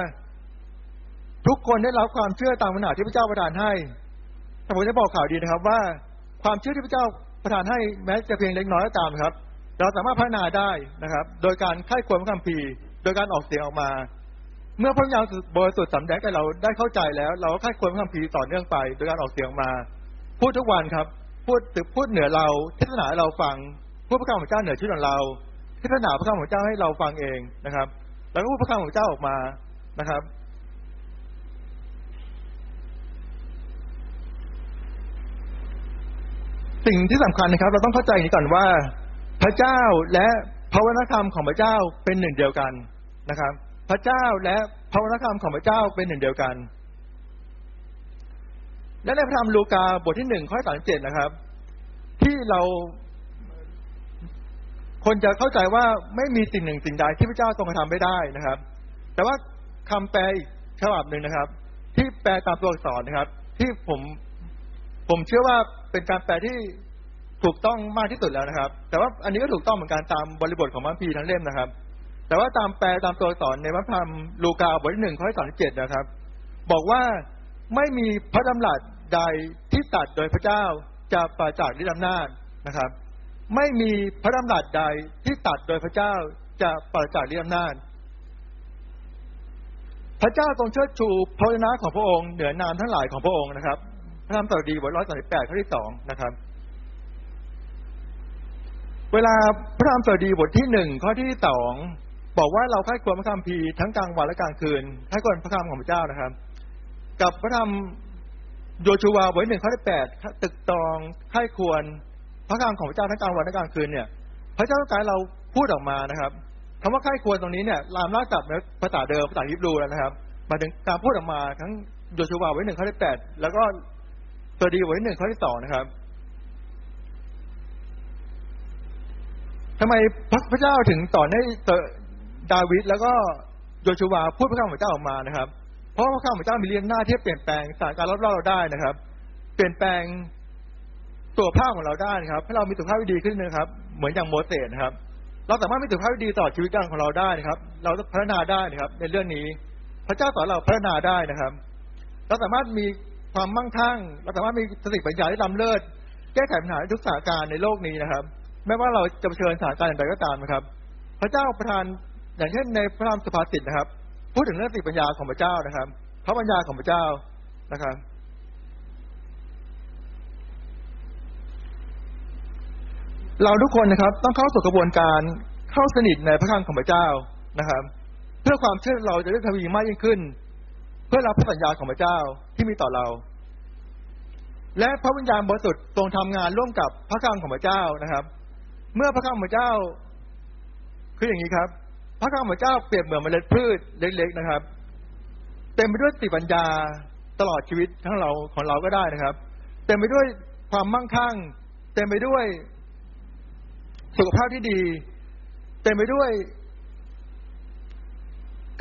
ทุกคนได้รับความเชื่อตามขนาดที่พระเจ้าประทานให้แต่ผมจะบอกข่าวดีนะครับว่าความเชื่อที่พระเจ้าประทานให้แม้จะเพียงเล็กน้อยก็ตามครับเราสามารถพัฒนาได้นะครับโดยการไข้ควรพระคัมภีร์โดยการออกเสียงออกมาเมื่อพระญาณบริสุทธิ์สำแดงแก่เราได้เข้าใจแล้วเราก็ไข้ควรพระคัมภีร์ต่อเนื่องไปโดยการออกเสียงออกมาพูดทุกวันครับพูดถึงพูดเหนือเราเทศนาเราฟังพูดพระคำของเจ้าเหนือชีวิตของเราเทศนาพระคำของเจ้าให้เราฟังเองนะครับแล้วก็พูดพระคำของเจ้าออกมานะครับสิ่งที่สำคัญนะครับเราต้องเข้าใจอย่างนี้ก่อนว่าพระเจ้าและพระวจนะธรรมของพระเจ้าเป็นหนึ่งเดียวกันนะครับพระเจ้าและพระวจนะธรรมของพระเจ้าเป็นหนึ่งเดียวกันและในพระธรรมลูกาบทที่หนึ่งข้อสามสิบเจ็ดนะครับที่เราคนจะเข้าใจว่าไม่มีสิ่งหนึ่งสิ่งใดที่พระเจ้าทรงกระทำไม่ได้นะครับแต่ว่าคำแปลอีกฉบับหนึ่งนะครับที่แปลตามตัวอักษรนะครับที่ผมผมเชื่อว่าเป็นการแปลที่ถูกต้องมากที่สุดแล้วนะครับแต่ว่าอันนี้ก็ถูกต้องเหมือนกันตามบริบทของพระคัมภีร์ทั้งเล่มนะครับแต่ว่าตามแปลตามตัวอักษรในพระธรรมลูกาบทที่หนึ่งข้อสามสิบเจ็ดนะครับบอกว่าไม่มีพระดำรัสใดที่ตัดโดยพระเจ้าจะปราศจากฤทธิอำนาจนะครับไม่มีพระดำรัสใดที่ตัดโดยพระเจ้าจะปราศจากฤทธิอำนาจพระเจ้าทรงเชิดชูพระวจนะของพระองค์เหนือนามทั้งหลายของพระองค์นะครับพระธรรมสดุดีบทหนึ่งร้อยสามสิบแปดข้อที่สองนะครับเวลาพระธรรมสดุดีบทที่หนึ่งข้อที่สองบอกว่าเราไข้ควรพระคัมภีร์ทั้งกลางวันและกลางคืนไข้ควรพระคำของพระเจ้านะครับกับพระธรรมโยชูวาบทหนึ่งข้อที่แปดตึกตองไข้ควรพระคำของพระเจ้าทั้งกลางวันและกลางคืนเนี่ยพระเจ้าต้องการเราพูดออกมานะครับคำว่าไข้ควรตรงนี้เนี่ยลามลากกลับในภาษาเดิมภาษาฮิบรูแล้วนะครับมาถึงการพูดออกมาทั้งโยชูวาบทหนึ่งข้อที่แปดแล้วก็สดุดีบทที่หนึ่งข้อที่สองนะครับทำไมพระเจ้าถึงสอนให้ดาวิดแล้วก็โยชูวาพูดพระคำของพระเจ้าออกมานะครับเพราะพระคำของพระเจ้ามีฤทธิ์หน้าที่เปลี่ยนแปลงสถานการณ์รอบๆเราได้นะครับเปลี่ยนแปลงตัวภาพของเราได้นะครับให้เรามีสุขภาพดีขึ้นนะครับเหมือนอย่างโมเสสนะครับเราสามารถมีสุขภาพดีต่อชีวิตการของเราได้นะครับเราพัฒนาได้นะครับในเรื่องนี้พระเจ้าสอนเราพัฒนาได้นะครับเราสามารถมีความมั่งคั่งเราสามารถมีสติปัญญาที่ล้ำเลิศแก้ไขปัญหาทุกสถานการณ์ในโลกนี้นะครับไม่ว่าเราจะเผชิญสถานการณ์อย่างไรก็ตามนะครับพระเจ้าประทานอย่างเช่นในพระธรรมสุภาษิตนะครับพูดถึงเรื่องสติปัญญาของพระเจ้านะครับพระปัญญาของพระเจ้านะครับเราทุกคนนะครับต้องเข้าสู่กระบวนการเข้าสนิทในพระคำของพระเจ้านะครับเพื่อความเชื่อเราจะได้ทวีมากยิ่งขึ้นเพื่อรับพระสัญญาของพระเจ้าที่มีต่อเราและพระวิญญาณบริสุทธิ์ทรงทำงานร่วมกับพระคำของพระเจ้านะครับเมื่อพระคำของพระเจ้าคืออย่างนี้ครับพระคำของพระเจ้าเปรียบเหมือนเมล็ดพืชเล็กๆนะครับเต็มไปด้วยสติปัญญาตลอดชีวิตทั้งเราของเราก็ได้นะครับเต็มไปด้วยความมั่งคั่งเต็มไปด้วยสุขภาพที่ดีเต็มไปด้วย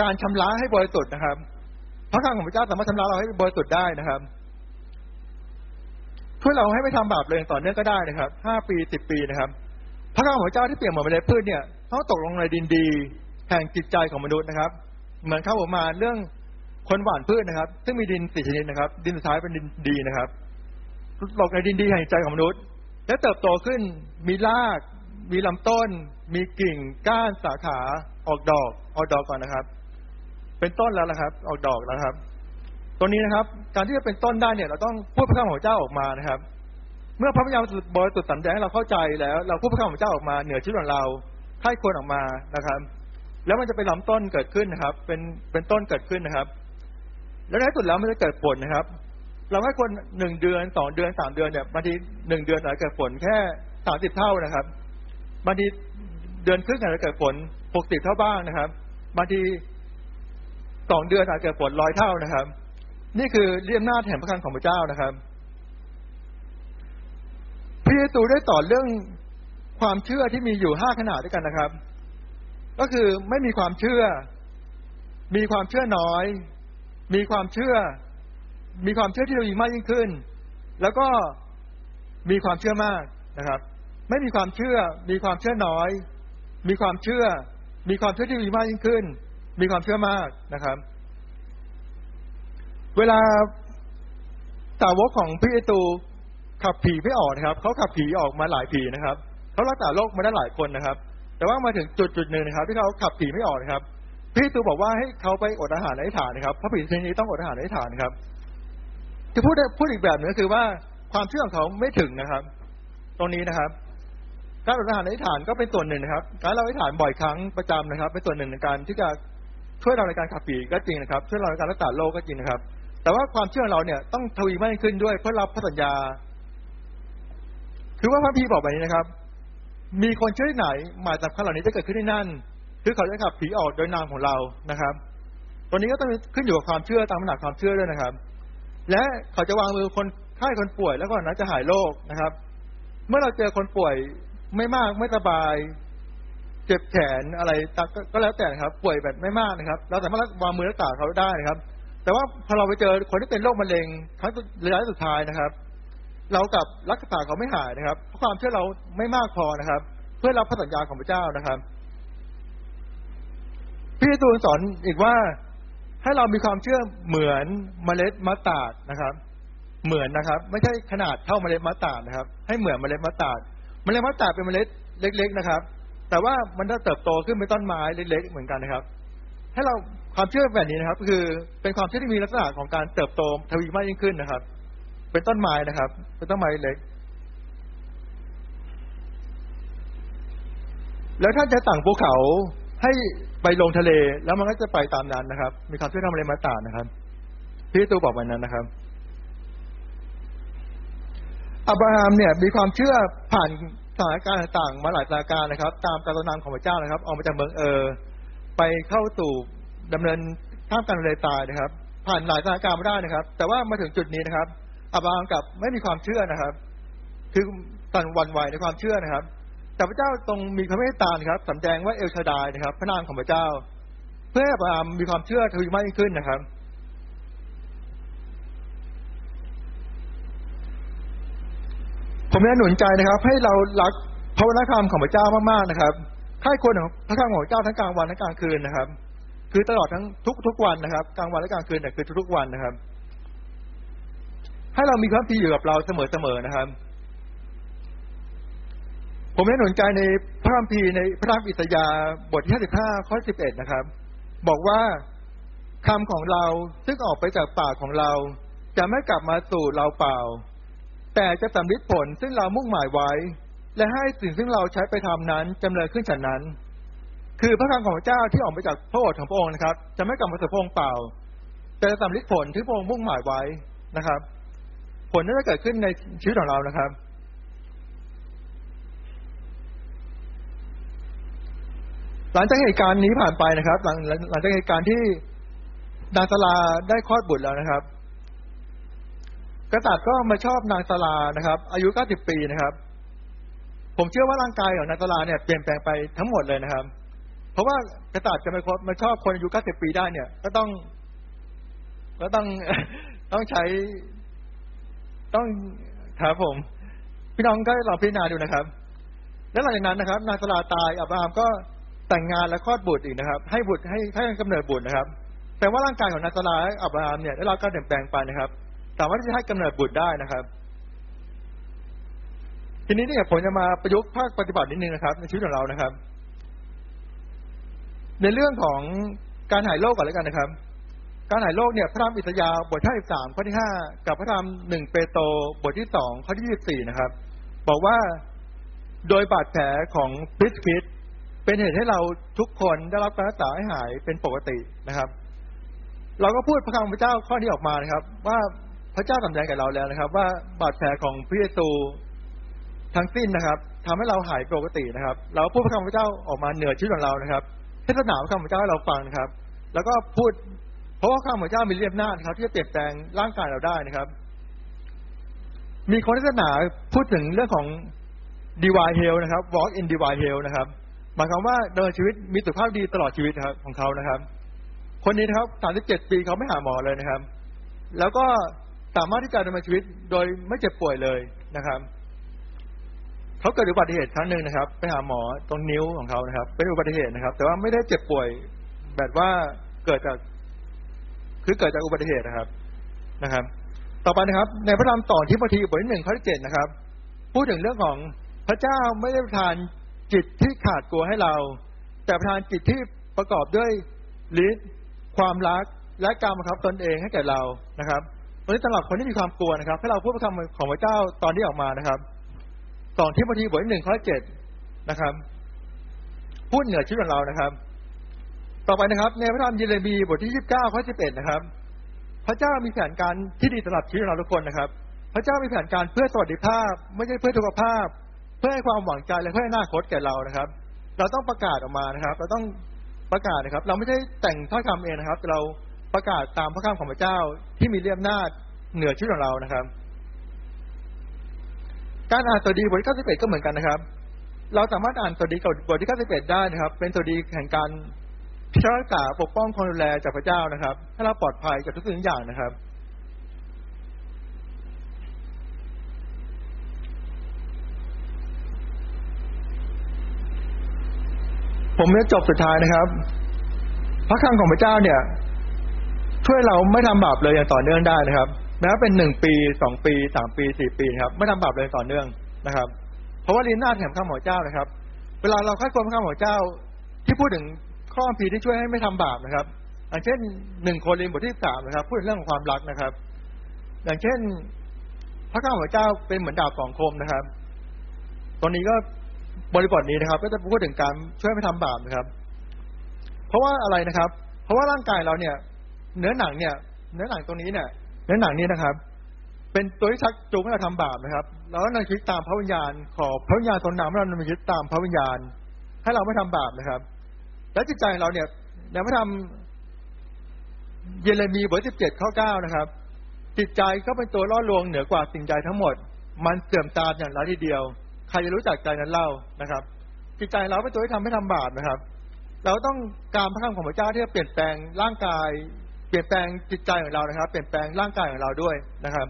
การชำระให้บริสุทธิ์นะครับพระคำของพระเจ้าสามารถชำระเราให้บริสุทธิ์ได้นะครับเพื่อเราให้ไม่ทำบาปเลยต่อเนื่องก็ได้นะครับห้าปีสิบปีนะครับพระคำของพระเจ้าที่เปลี่ยนเหมือนเมล็ดพืชเนี่ยต้องตกลงในดินดีแห่งจิตใจของมนุษย์นะครับเหมือนเข้าออกมาเรื่องคนหว่านพืชนะครับซึ่งมีดินสี่ชนิดนะครับดินสุดท้ายเป็นดินดีนะครับตกในดินดีแห่งใจของมนุษย์และเติบโตขึ้นมีราก มีลำต้นมีกิ่งก้านสาขาออกดอกออกดอกก่อนนะครับเป็นต้นแล้วนะครับออกดอกแล้วครับตัวนี้นะครับการที่จะเป็นต้นได้เนี่ยเราต้องพูดพระคำของเจ้าออกมานะครับเมื่อพระพยามบริสุทธิ์สัมแดงให้เราเข้าใจแล้วเราพูดพระคำของเจ้าออกมาเหนือชีวิตของเราให้ควรออกมานะครับแล้วมันจะเป็นลำต้นเกิดขึ้นนะครับเป็นเป็นต้นเกิดขึ้นนะครับแล้วในที่สุดแล้วมันจะเกิดผลนะครับเราให้คนหนึ่งเดือนสองเดือนสามเดือนเนี่ยบางทีหนึ่งเดือนอาจจะเกิดผลแค่สามสิบเท่านะครับบางทีเดือนครึ่งอาจจะเกิดผลหกสิบเท่าบ้างนะครับบางทีสองเดือนอาจจะเกิดผลร้อยเท่านะครับนี่คือเรื่องหน้าแห่งพระคุณของพระเจ้านะครับพระเยซูได้สอนเรื่องความเชื่อที่มีอยู่ห้าขนาดด้วยกันนะครับก็คือไม่มีความเชื่อมีความเชื่อน้อยมีความเชื่อมีความเชื่อที่เรายิ่งมากยิ่งขึ้นแล้วก็มีความเชื่อมากนะครับไม่มีความเชื่อมีความเชื่อน้อยมีความเชื่อมีความเชื่อที่ยิ่งมากยิ่งขึ้นมีความเชื่อมากนะครับเวลาสาวกของพระเยซูขับผีไม่ออกนะครับเขาขับผีออกมาหลายผีนะครับเขารักษาโรคมาได้หลายคนนะครับแต่ว่ามาถึงจุดจุดหนึ่งนะครับที่เขาขับผีไม่ออกนะครับพระเยซูบอกว่าให้เขาไปอดอาหารในฐานนะครับเพราะผีชนิดนี้ต้องอดอาหารในฐานนะครับจะพูดพูดอีกแบบนึงคือว่าความเชื่อของเขาไม่ถึงนะครับตรงนี้นะครับการอดอาหารในฐานก็เป็นส่วนหนึ่งนะครับการเราในฐานบ่อยครั้งประจำนะครับเป็นส่วนหนึ่งในการที่จะช่วยเราในการขับผีก็จริงนะครับช่วยเราในการรักษาโรคก็จริงนะครับแต่ว่าความเชื่อเราเนี่ยต้องทวีมากขึ้นด้วยเพื่อรับพระสัญญาคือว่าพระพี่บอกแบบนี้นะครับมีคนเชื่อที่ไหนหมายจากคำเหล่านี้จะเกิดขึ้นที่นั่นคือเขาจะขับผีออกโดยนามของเรานะครับตัวนี้ก็ต้องขึ้นอยู่กับความเชื่อตามขนาดความเชื่อด้วยนะครับและเขาจะวางมือคนไข้คนป่วยแล้วก็นั้นจะหายโรคนะครับเมื่อเราเจอคนป่วยไม่มากไม่สบายเจ็บแขนอะไรก็แล้วแต่ครับป่วยแบบไม่มากนะครับเราสามารถวางมือรักษาเขาได้นะครับแต่ว่าพอเราไปเจอคนที่เป็นโรคมะเร็งครั้งระยะสุดท้ายนะครับเรากับรักษาเขาไม่หายนะครับเพราะความเชื่อเราไม่มากพอนะครับเพื่อรับพระสัญญาของพระเจ้านะครับพี่ตูนสอนอีกว่าให้เรามีความเชื่อเหมือนเมล็ดมะตาดนะครับเหมือนนะครับไม่ใช่ขนาดเท่าเมล็ดมะตาดนะครับให้เหมือนเมล็ดมะตาดเมล็ดมะตาดเป็นเมล็ดเล็กๆนะครับแต่ว่ามันจะเติบโตขึ้นเป็นต้นไม้เล็กๆเหมือนกันนะครับให้เราความเชื่อแบบนี้นะครับคือเป็นความเชื่อที่มีลักษณะของการเติบโตทวีมากยิ่งขึ้นนะครับเป็นต้นไม้นะครับเป็นต้นไม้เล็กแล้วท่านจะตั้งภูเขาให้ไปลงทะเลแล้วมันก็จะไปตามนั้นนะครับมีความเชื่อทำอะไรมาต่างนะครับพี่ตูบอกแบบนั้นนะครับอับราฮัมเนี่ยมีความเชื่อผ่านสถานการณ์ต่างๆมาหลายสถานการณ์นะครับตามการตำนานของพระเจ้านะครับออกมาจากเมืองเออไปเข้าสู่ดำเนินท่ามกลางทะเลทรายนะครับผ่านหลายสถานการณ์มาได้นะครับแต่ว่ามาถึงจุดนี้นะครับอับราฮัมกับไม่มีความเชื่อนะครับคือตันวันไหวในความเชื่อนะครับแต่พระเจ้าทรงมีพระเมตตาครับสำแดงว่าเอลชาดายนะครับพระนามของพระเจ้าเพื่อให้อับราฮัมมีความเชื่อทวีมากยิ่งขึ้นนะครับผมแนะนำใจนะครับให้เรารักพระวจนะธรรมของพระเจ้ามากๆนะครับใคร่ควรพระคำของพระเจ้าทั้งกลางวันและกลางคืนนะครับคือตลอดทั้งทุกๆวันนะครับกลางวันและกลางคืนเนี่ยคือทุกๆวันนะครับให้เรามีความเพียรอยู่กับเราเสมอๆนะครับผมได้หนุนใจในพระคัมภีร์ในพระธรรมอิสยาห์บทที่ห้าสิบห้าข้อสิบเอ็ดนะครับบอกว่าคำของเราซึ่งออกไปจากปากของเราจะไม่กลับมาสู่เราเปล่าแต่จะสำฤทธิ์ผลซึ่งเรามุ่งหมายไว้และให้สิ่งซึ่งเราใช้ไปทำนั้นจำเริญขึ้นฉันนั้นคือพระคำของพระเจ้าที่ออกไปจากพระโอษฐ์ของพระองค์นะครับจะไม่กลับมาสู่พระองค์เปล่าแต่จะสำฤทธิ์ผลที่พระองค์มุ่งหมายไว้นะครับผลนั้นจะเกิดขึ้นในชีวิตของเรานะครับหลังจากเหตุการณ์นี้ผ่านไปนะครับหลังหลังจากเหตุการณ์ที่นางสลาได้คลอดบุตรแล้วนะครับกษัตริย์ก็มาชอบนางสลานะครับอายุเก้าสิบปีนะครับผมเชื่อว่าร่างกายของนางสลาเนี่ยเปลี่ยนแปลงไปทั้งหมดเลยนะครับเพราะว่ากษัตริย์จะมาชอบคนอายุเก้าสิบปีได้เนี่ยก็ต้องก็ต้องต้องใช้ต้องครับผมพี่น้องก็ลองพิจารณาดูนะครับแล้วหลังจากนั้นนะครับนางสลาตายอับราฮัมก็แต่งงานและคลอดบุตรอีกนะครับให้บุตรให้ให้กำเนิดบุตรนะครับแต่ว่าร่างกายของนางสลาอับราฮัมเนี่ยได้รับการเปลี่ยนแปลงไปนะครับสามารถที่จะให้กำเนิดบุตรได้นะครับ ทีนี้เนี่ยผมจะมาประยุกต์ภาคปฏิบัตินิดนึงนะครับในชีวิตของเรานะครับในเรื่องของการหายโรคก่อนแล้วกันนะครับการหายโรคเนี่ยพระธรรมอิสยาห์บทที่สามข้อที่ห้ากับพระธรรมหนึ่งเปโตรบทที่สองข้อที่ยี่สิบสี่นะครับบอกว่าโดยบาดแผลของพระคริสต์เป็นเหตุให้เราทุกคนได้รับการรักษาให้หายเป็นปกตินะครับเราก็พูดพระคำพระเจ้าข้อนี้ออกมานะครับว่าพระเจ้าสำแดงกับเราแล้วนะครับว่าบาดแผลของพระเยซูทั้งสิ้นนะครับทำให้เราหายปกตินะครับเราพูดพระคำพระเจ้าออกมาเหนือชีวิตของเรานะครับเทศนาพระคำพระเจ้าให้เราฟังนะครับแล้วก็พูดเพราะว่าพระคำพระเจ้ามีฤทธิ์อำนาจนะครับที่จะเปลี่ยนแปลงร่างกายเราได้นะครับมีคนเทศนาพูดถึงเรื่องของ Divine Health นะครับ Walk in Divine Health นะครับหมายความว่าดำเนินชีวิตมีสุขภาพดีตลอดชีวิตครับของเขานะครับคนนี้นะครับสามสิบเจ็ดปีเขาไม่หาหมอเลยนะครับแล้วก็สามารถที่จะดำเนินชีวิตโดยไม่เจ็บป่วยเลยนะครับเขาเกิดอุบัติเหตุครั้งนึงนะครับไปหาหมอตรงนิ้วของเขานะครับเป็นอุบัติเหตุนะครับแต่ว่าไม่ได้เจ็บป่วยแบบว่าเกิดจากคือเกิดจากอุบัติเหตุนะครับนะครับต่อไปนะครับในพระธรรมตอนที่ทิโมธีบทที่หนึ่งข้อที่เจ็ดนะครับพูดถึงเรื่องของพระเจ้าไม่ได้ประทานจิตที่ขาดกลัวให้เราแต่ประทานจิตที่ประกอบด้วยฤทธิ์ความรักและการบังคับตนเองให้แก่เรานะครับเพราะฉะนั้นสำหรับคนที่มีความกลัวนะครับให้เราพูดพระคำของพระเจ้าตอนที่ออกมานะครับตอนที่ทิโมธีบทที่หนึ่งข้อที่เจ็ดนะครับพูดเหนือชีวิตของเรานะครับต่อไปนะครับในพระธรรมเยเรมีย์บทที่ยี่สิบเก้าข้อสิบเอ็ดนะครับพระเจ้ามีแผนการที่ดีสำหรับชีวิตเราทุกคนนะครับพระเจ้ามีแผนการเพื่อสวัสดิภาพไม่ใช่เพื่อทุกขภาพเพื่อให้ความหวังใจและเพื่ออนาคตแก่เรานะครับเราต้องประกาศออกมานะครับเราต้องประกาศนะครับเราไม่ใช่แต่งถ้อยคำเองนะครับเราประกาศตามพระคำของพระเจ้าที่มีฤทธิ์อำนาจเหนือชีวิตของเรานะครับการอ่านตัวดีบทที่เก้าสิบเอ็ดก็เหมือนกันนะครับเราสามารถอ่านตัวดีกับบทที่เก้าสิบเอ็ดได้นะครับเป็นตัวดีแห่งการพิจารณาปกป้องคนดูแลจากพระเจ้านะครับให้เราปลอดภัยจากทุกสิ่งอย่างนะครับผมจะจบสุดท้ายนะครับพระคำของพระเจ้าเนี่ยช่วยเราไม่ทำบาปเลยอย่างต่อเนื่องได้นะครับแม้ว่าเป็นหนึ่งปีสองปีสามปีสี่ปีครับไม่ทำบาปเลยต่อเนื่องนะครับเพราะว่าฤทธิ์อำนาจแห่งพระคำของพระเจ้านะครับเวลาเราคัดกรองพระคำของพระเจ้าที่พูดถึงข้อพีที่ช่วยให้ไม่ทำบาปนะครับอย่างเช่นหนึ่งโครินธ์บทที่สามนะครับพูดเรื่องของความรักนะครับอย่างเช่นพระคำของพระเจ้าเป็นเหมือนดาบสองคมนะครับตอนนี้ก็บริบทนี้นะครับก็จะพูดถึงการช่วยไม่ทำบาปนะครับเพราะว่าอะไรนะครับเพราะว่าร่างกายเราเนี่ยเนื้อหนังเนี่ยเนื้อหนังตรงนี้เนี่ยเนื้อหนังนี้นะครับเป็นตัวที่ชักจูงให้เราทำบาปนะครับเราก็นำชีวิตตามพระวิญญาณขอพระวิญญาณทรงนำให้เราดำเนินชีวิตตามพระวิญญาณให้เราไม่ทำบาปนะครับและจิตใจเราเนี่ยในพระธรรมเยเรมีย์บทที่สิบเจ็ดข้อเก้านะครับจิตใจก็เป็นตัวล่อลวงเหนือกว่าสิ่งใดทั้งหมดมันเสื่อมตามอย่างไรทีเดียวใครจะรู้จักใจนั้นเล่านะครับจิตใจเราเป็นตัวที่ทำให้ทำบาปนะครับเราต้องการพระคำของพระเจ้าที่จะเปลี่ยนแปลงร่างกายเปลี่ยนแปลงจิตใจของเรานะครับเปลี่ยนแปลงร่างกายของเราด้วยนะครับ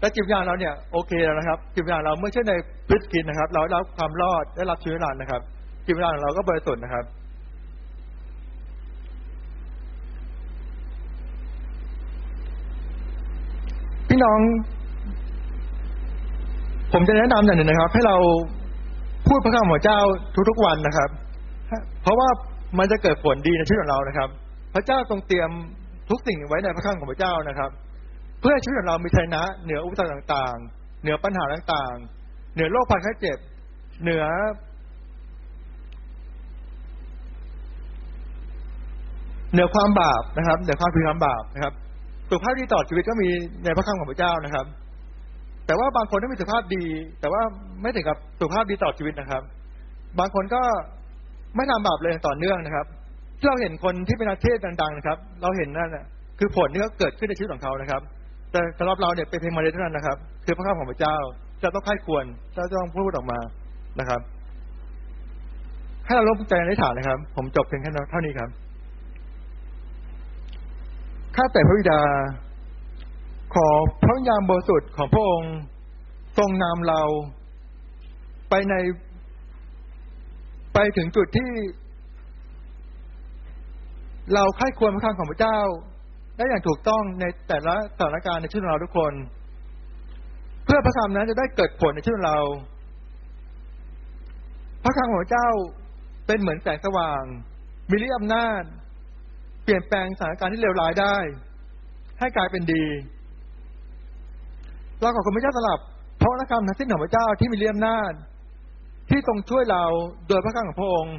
และจิตวิญญาณเราเนี่ยโอเคแล้วนะครับจิตวิญญาณเราเมื่อเชื่อในพระคริสต์นะครับเราได้รับความรอดได้รับชีวิตนิรันดร์นะครับจิตวิญญาณของเราก็บริสุทธิ์นะครับพี่น้องผมจะแนะนำอย่างหนึ่งนะครับให้เราพูดพระคำของพระเจ้าทุกๆวันนะครับเพราะว่ามันจะเกิดผลดีในชีวิตของเรานะครับพระเจ้าทรงเตรียมทุกสิ่งไว้ในพระคำของพระเจ้านะครับเพื่อชีวิตของเรามีชัยชนะเหนืออุปสรรคต่างๆเหนือปัญหาต่างๆเหนือโรคภัยไข้เจ็บเหนือเหนือความบาปนะครับเหนือความผิดความบาปนะครับสุขภาพดีต่อชีวิตก็มีในพระคำของพระเจ้านะครับแต่ว่าบางคนก็มีสุขภาพดีแต่ว่าไม่ถึงกับสุขภาพดีต่อชีวิตนะครับบางคนก็ไม่ทำบาปเลยต่อเนื่องนะครับที่เราเห็นคนที่เป็นนักเทศน์ดังๆนะครับเราเห็นนั่นน่ะคือผลที่เขาเกิดขึ้นในชีวิตของเขานะครับแต่สำหรับเราเนี่ยเป็นเพียงเมล็ดเท่านั้นนะครับคือพระคำของพระเจ้าจะต้องใคร่ควรจะต้องพูดออกมานะครับให้เราลงใจในฐานนะครับผมจบเพียงแค่เท่านี้ครับข้าแต่พระบิดาขอพระวิญญาณบริสุทธิ์ของพระองค์ทรงนำเราไปในไปถึงจุดที่เราใคร่ควรพระคำของพระเจ้าได้อย่างถูกต้องในแต่ละสถานการณ์ในชีวิตเราทุกคนเ พื่อพระธรรมนั้นจะได้เกิดผลในชีวิตเราพระคำของพระเจ้าเป็นเหมือนแสงสว่างมีฤทธิ์อำนาจเปลี่ยนแปลงสถานการณ์ที่เลวร้ายได้ให้กลายเป็นดีเราขอบคุณพระเจ้าสำหรับพระวจนะคำทั้งสิ้นของพระเจ้าที่มีฤทธิ์อำนาจที่ทรงช่วยเราโดยพระคำของพระองค์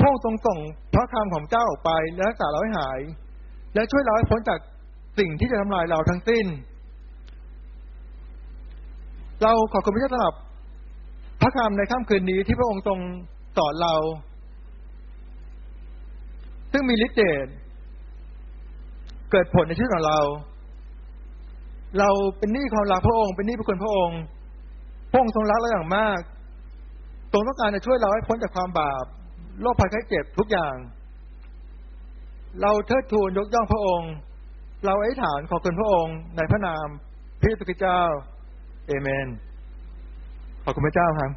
พระองค์ทรงส่งพระคำของพระเจ้าออกไปและรักษาเราให้หายและช่วยเราให้พ้นจากสิ่งที่จะทำลายเราทั้งสิ้นเราขอบคุณพระเจ้าสำหรับพระคำในค่ำคืนนี้ที่พระองค์ทรงสอนเราซึ่งมีฤทธิ์เดชเกิดผลในชีวิตของเราเราเป็นหนี้ความรักพระองค์เป็นหนี้พระคุณพระองค์พระองค์ทรงรักเราอย่างมากทรงต้องการจะช่วยเราให้พ้นจากความบาปโรคภัยไข้เจ็บทุกอย่างเราเทิดทูนยกย่องพระองค์เราอธิษฐานขอบคุณพระองค์ในพระนามพระเยซูคริสต์เจ้าเอเมนขอบคุณพระเจ้าครับโ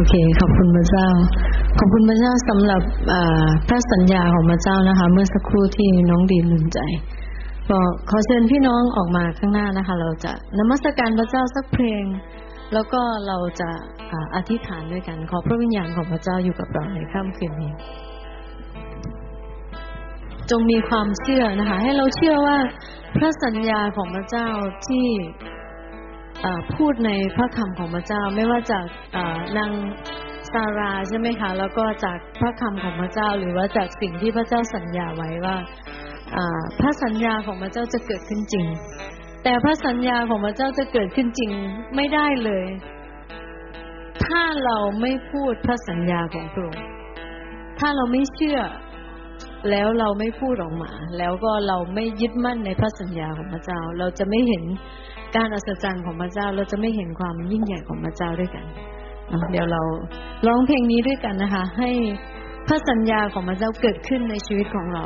อเคขอบคุณพระเจ้าขอบคุณพระเจ้าสำหรับพระสัญญาของพระเจ้านะคะเมื่อสักครู่ที่น้องดีมลืมใจก็ขอเชิญพี่น้องออกมาข้างหน้านะคะเราจะนมัสการพระเจ้าสักเพลงแล้วก็เราจะอธิษฐานด้วยกันขอพระวิญญาณของพระเจ้าอยู่กับเราในค่ำคืนนี้จงมีความเชื่อนะคะให้เราเชื่อว่าพระสัญญาของพระเจ้าที่พูดในพระคำของพระเจ้าไม่ว่าจากนางซาราใช่ไหมคะแล้วก็จากพระคำของพระเจ้าหรือว่าจากสิ่งที่พระเจ้าสัญญาไว้ว่าพระสัญญาของพระเจ้าจะเกิดขึ้นจริงแต่พระสัญญาของพระเจ้าจะเกิดขึ้นจริงไม่ได้เลยถ้าเราไม่พูดพระสัญญาของพระองค์ถ้าเราไม่เชื่อแล้วเราไม่พูดออกมาแล้วก็เราไม่ยึดมั่นในพระสัญญาของพระเจ้าเราจะไม่เห็นการอัศจรรย์ของพระเจ้าเราจะไม่เห็นความยิ่งใหญ่ของพระเจ้าด้วยกันเดี๋ยวเราร้องเพลงนี้ด้วยกันนะคะให้พระสัญญาของพระเจ้าเกิดขึ้นในชีวิตของเรา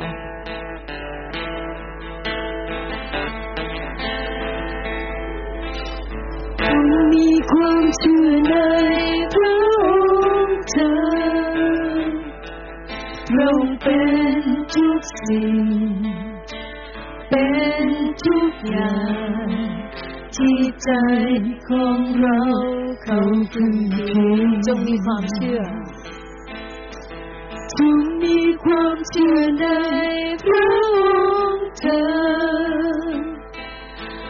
มีความเชื่อในพระองค์เธอพระองค์เป็นทุกสิ่งเป็นทุกอย่างที่ใจของเราเข้าถึงจงมีความเชื่อจงมีความเชื่อในพระองค์เธอ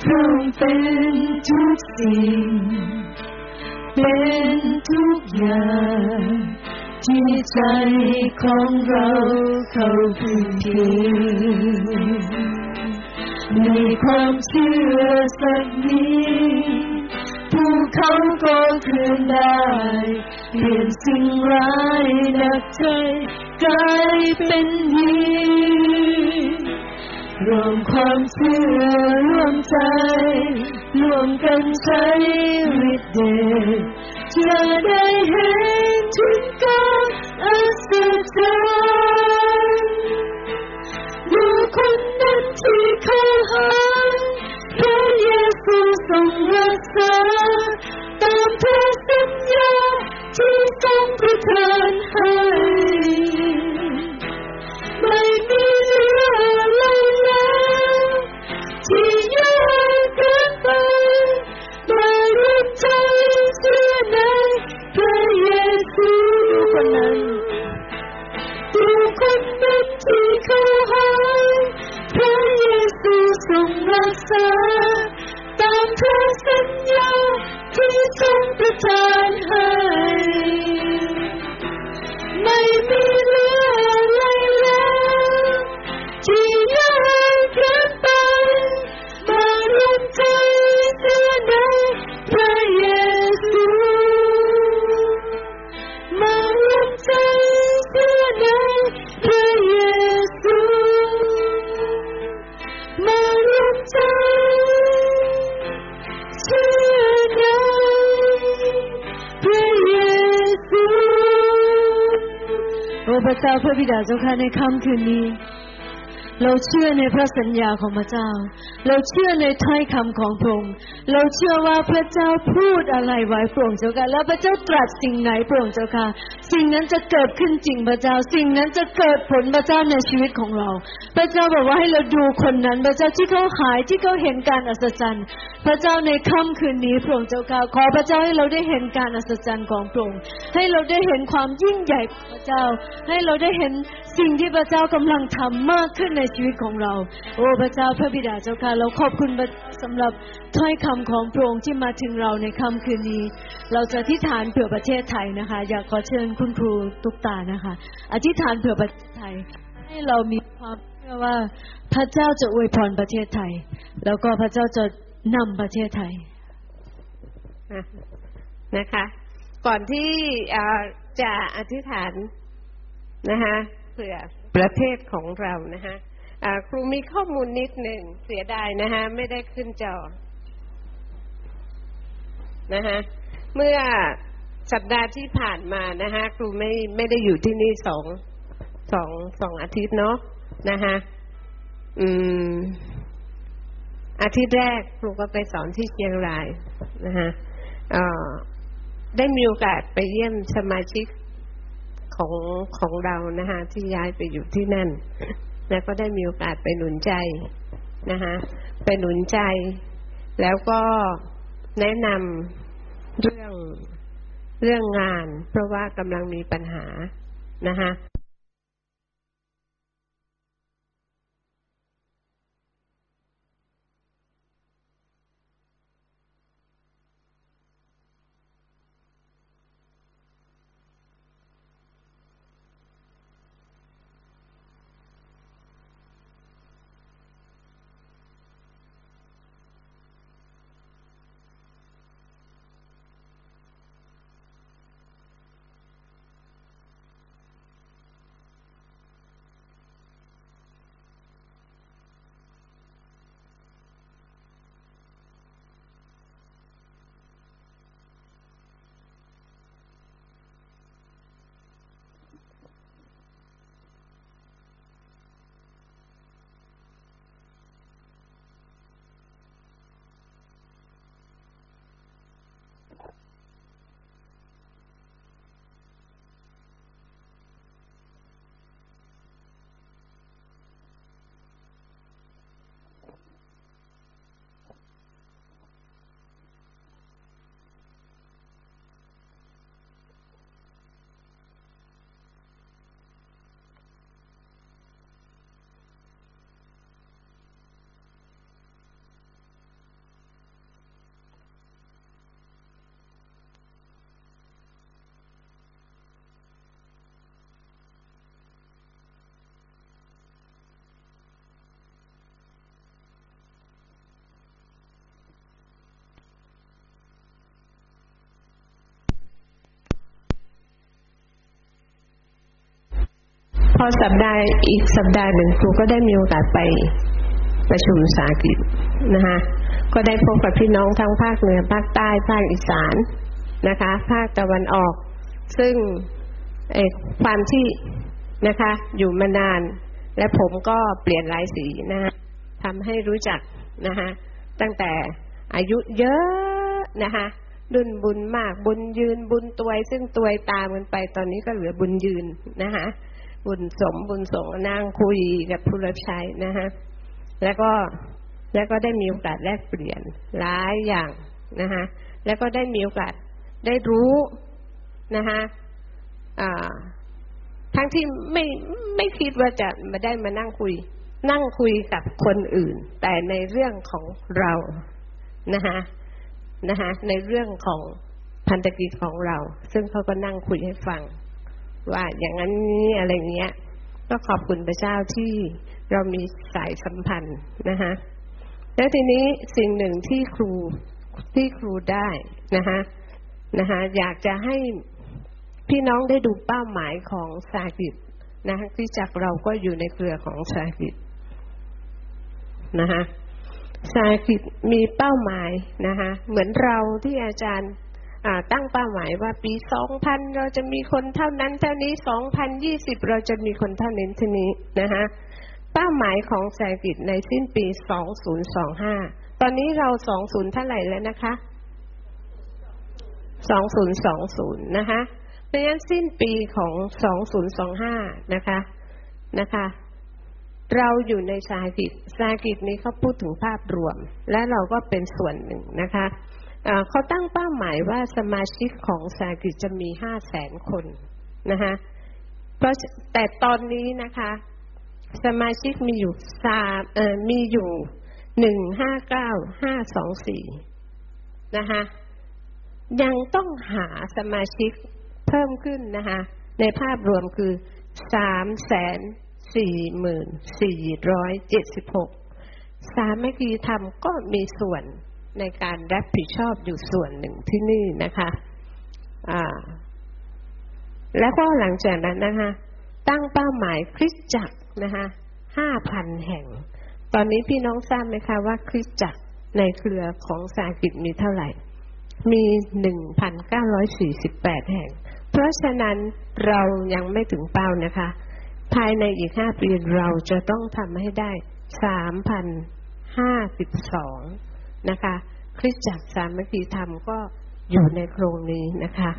พระองค์เป็นทุกสิ่งเป็นทุกอย่างที่ใจของเราเข้าถึงมีความเชื่อสักนี้ภูเขาก็เคลื่อนได้เปลี่ยนสิ่งร้ายหนักใจกลายเป็นดีรวมความเชื่อรวมใจรวมกันใช้ฤทธิ์เดชจะได้เห็นถึงการอัศจรรย์ดูคนนั้นที่เข้าหาพระเยซูทรงรักษาตามพระสัญญาที่ทรงประทานให้ไม่มีอะไรแล้วที่ยากเกินไปไม่รู้ใจเสียในพระเยซูดูคนนั้นดูคนนั้นที่เข้าหาพระเยซูทรงรักษาตามพระสัญญาที่ทรงประทานให้ไม่มีเหลืออะไรแล้วที่ยากเกินไปมาร่วมใจเสียในพระเยซูมาร่วมใจเสียในพระเยซูมาร่วมใจเสียในพระเยซูโอ้พระเจ้าพระบิดาเจ้าข้าในค่ำคืนนี้ เราเชื่อในพระสัญญาของพระเจ้าเราเชื่อในถ้อยคำของพระองค์เราเชื่อว่าพระเจ้าพูดอะไรไว้พระองค์เจ้าค่ะแล้วพระเจ้าตรัสสิ่งไหนพระองค์เจ้าค่ะสิ่งนั้นจะเกิดขึ้นจริงพระเจ้าสิ่งนั้นจะเกิดผลพระเจ้าในชีวิตของเราพระเจ้าบอกว่าให้เราดูคนนั้นพระเจ้าที่เขาหายที่เขาเห็นการอัศจรรย์พระเจ้าในค่ำคืนนี้พระองค์เจ้าค่ะขอพระเจ้าให้เราได้เห็นการอัศจรรย์ของพระองค์ให้เราได้เห็นความยิ่งใหญ่ของพระเจ้าให้เราได้เห็นสิ่งที่พระเจ้ากำลังทำมากขึ้นในชีวิตของเราโอ้พระเจ้าพระบิดาเจ้าค่ะเราขอบคุณสำหรับถ้อยคำของพระองค์ที่มาถึงเราในค่ำคืนนี้เราจะอธิษฐานเผื่อประเทศไทยนะคะอยากขอเชิญคุณครูตุ๊กตานะคะอธิษฐานเผื่อประเทศไทยให้เรามีความเชื่อว่าพระเจ้าจะอวยพรประเทศไทยแล้วก็พระเจ้าจะนำประเทศไทยนะคะก่อนที่จะอธิษฐานนะคะเผื่อประเทศของเรานะคะครูมีข้อมูลนิดหนึ่งเสียดายนะคะไม่ได้ขึ้นจอนะคะเมื่อสัปดาห์ที่ผ่านมานะคะครูไม่ไม่ได้อยู่ที่นี่สองสองสองอาทิตย์เนาะนะคะอืมอาทิตย์แรกครูก็ไปสอนที่เชียงรายนะคะได้มีโอกาสไปเยี่ยมสมาชิกของของเรานะคะที่ย้ายไปอยู่ที่นั่นแล้วก็ได้มีโอกาสไปหนุนใจนะคะไปหนุนใจแล้วก็แนะนำเรื่องเรื่องงานเพราะว่ากำลังมีปัญหานะคะพอสัปดาห์อีกสัปดาห์หนึ่งครูก็ได้มีโอกาสไปประชุมสากิจนะคะก็ได้พบกับพี่น้องทั้งภาคเหนือภาคใต้ภาคอีสานนะคะภาคตะวันออกซึ่งไอ้ความที่นะคะอยู่มานานและผมก็เปลี่ยนหลายสีนะคะทำให้รู้จักนะคะตั้งแต่อายุเยอะนะคะรุ่นบุญมากบุญยืนบุญตวยซึ่งตวยตามกันไปตอนนี้ก็เหลือบุญยืนนะคะบุญสมบุญสงนั่งคุยกับผู้รับใช้นะฮะแล้วก็แล้วก็ได้มีโอกาสแลกเปลี่ยนหลายอย่างนะฮะแล้วก็ได้มีโอกาสได้รู้นะฮะทั้งที่ไม่ไม่คิดว่าจะมาได้มานั่งคุยนั่งคุยกับคนอื่นแต่ในเรื่องของเรานะฮะนะฮะในเรื่องของพันธกิจของเราซึ่งเขาก็นั่งคุยให้ฟังว่าอย่างนั้นอะไรเงี้ยก็ขอบคุณพระเจ้าที่เรามีสายสัมพันธ์นะคะแล้วทีนี้สิ่งหนึ่งที่ครูที่ครูได้นะคะนะคะอยากจะให้พี่น้องได้ดูเป้าหมายของสากิจนะคะที่จากเราก็อยู่ในเครือของสากิจนะคะสากิจมีเป้าหมายนะคะเหมือนเราที่อาจารย์ตั้งเป้าหมายว่าปี สองพัน เราจะมีคนเท่านั้นเท่านี้ สองพันยี่สิบ เราจะมีคนเท่านั้นเท่านี้นะคะ เป้าหมายของเศรษฐกิจในสิ้นปีสองพันยี่สิบห้าตอนนี้เราสองสิบเท่าไหร่แล้วนะคะสองพันยี่สิบนะคะเพราะฉะนั้นสิ้นปีของสองพันยี่สิบห้านะคะนะคะเราอยู่ในสาหกิจสาหกิจนี้เขาพูดถึงภาพรวมและเราก็เป็นส่วนหนึ่งนะคะเขาตั้งเป้าหมายว่าสมาชิกของสาหกิจจะมี ห้าแสน คนนะคะเพราะแต่ตอนนี้นะคะสมาชิกมีอยู่สามเอ่อมีอยู่หนึ่ง ห้า เก้า ห้า สอง สี่นะคะยังต้องหาสมาชิกเพิ่มขึ้นนะคะในภาพรวมคือ สามแสนสี่หมื่นสี่พันสี่ร้อยเจ็ดสิบหก สามัคคีธรรมก็มีส่วนในการรับผิดชอบอยู่ส่วนหนึ่งที่นี่นะคะอ่าแล้วก็หลังจากนั้นนะคะตั้งเป้าหมายคริสตจักรนะคะ ห้าพัน แห่งตอนนี้พี่น้องทราบไหมคะว่าคริสตจักรในเครือของสาหกิจมีเท่าไหร่มี หนึ่งพันเก้าร้อยสี่สิบแปด แห่งเพราะฉะนั้นเรายังไม่ถึงเป้านะคะภายในอีกห้าปีเราจะต้องทำให้ได้ สามพันห้าสิบสอง นะคะคริสตจักรสามัคคีธรรมก็อยู่ในโครงนี้นะคะ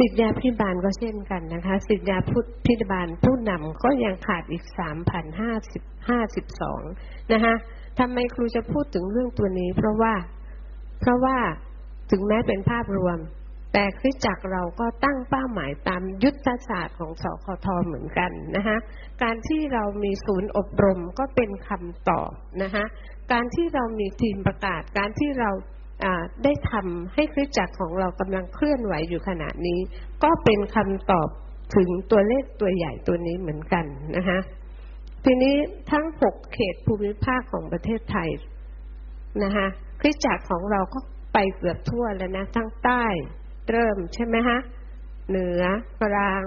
ศิษยาภิบาลก็เช่นกันนะคะศิษยาภิบาลผู้นำก็ยังขาดอีก สามพันห้าร้อยห้าสิบสอง นะคะทำไมครูจะพูดถึงเรื่องตัวนี้เพราะว่าเพราะว่าถึงแม้เป็นภาพรวมแต่คริสตจักรเราก็ตั้งเป้าหมายตามยุทธศาสตร์ของสคท.เหมือนกันนะคะการที่เรามีศูนย์อบรมก็เป็นคำตอบนะคะการที่เรามีทีมประกาศการที่เราได้ทำให้คริสตจักรของเรากำลังเคลื่อนไหวอยู่ขณะนี้ก็เป็นคำตอบถึงตัวเลขตัวใหญ่ตัวนี้เหมือนกันนะคะทีนี้ทั้งหกเขตภูมิภาคของประเทศไทยนะคะคริสตจักรของเราก็ไปเกือบทั่วแล้วนะทั้งใต้เริ่มใช่ไหมฮะเหนือกลาง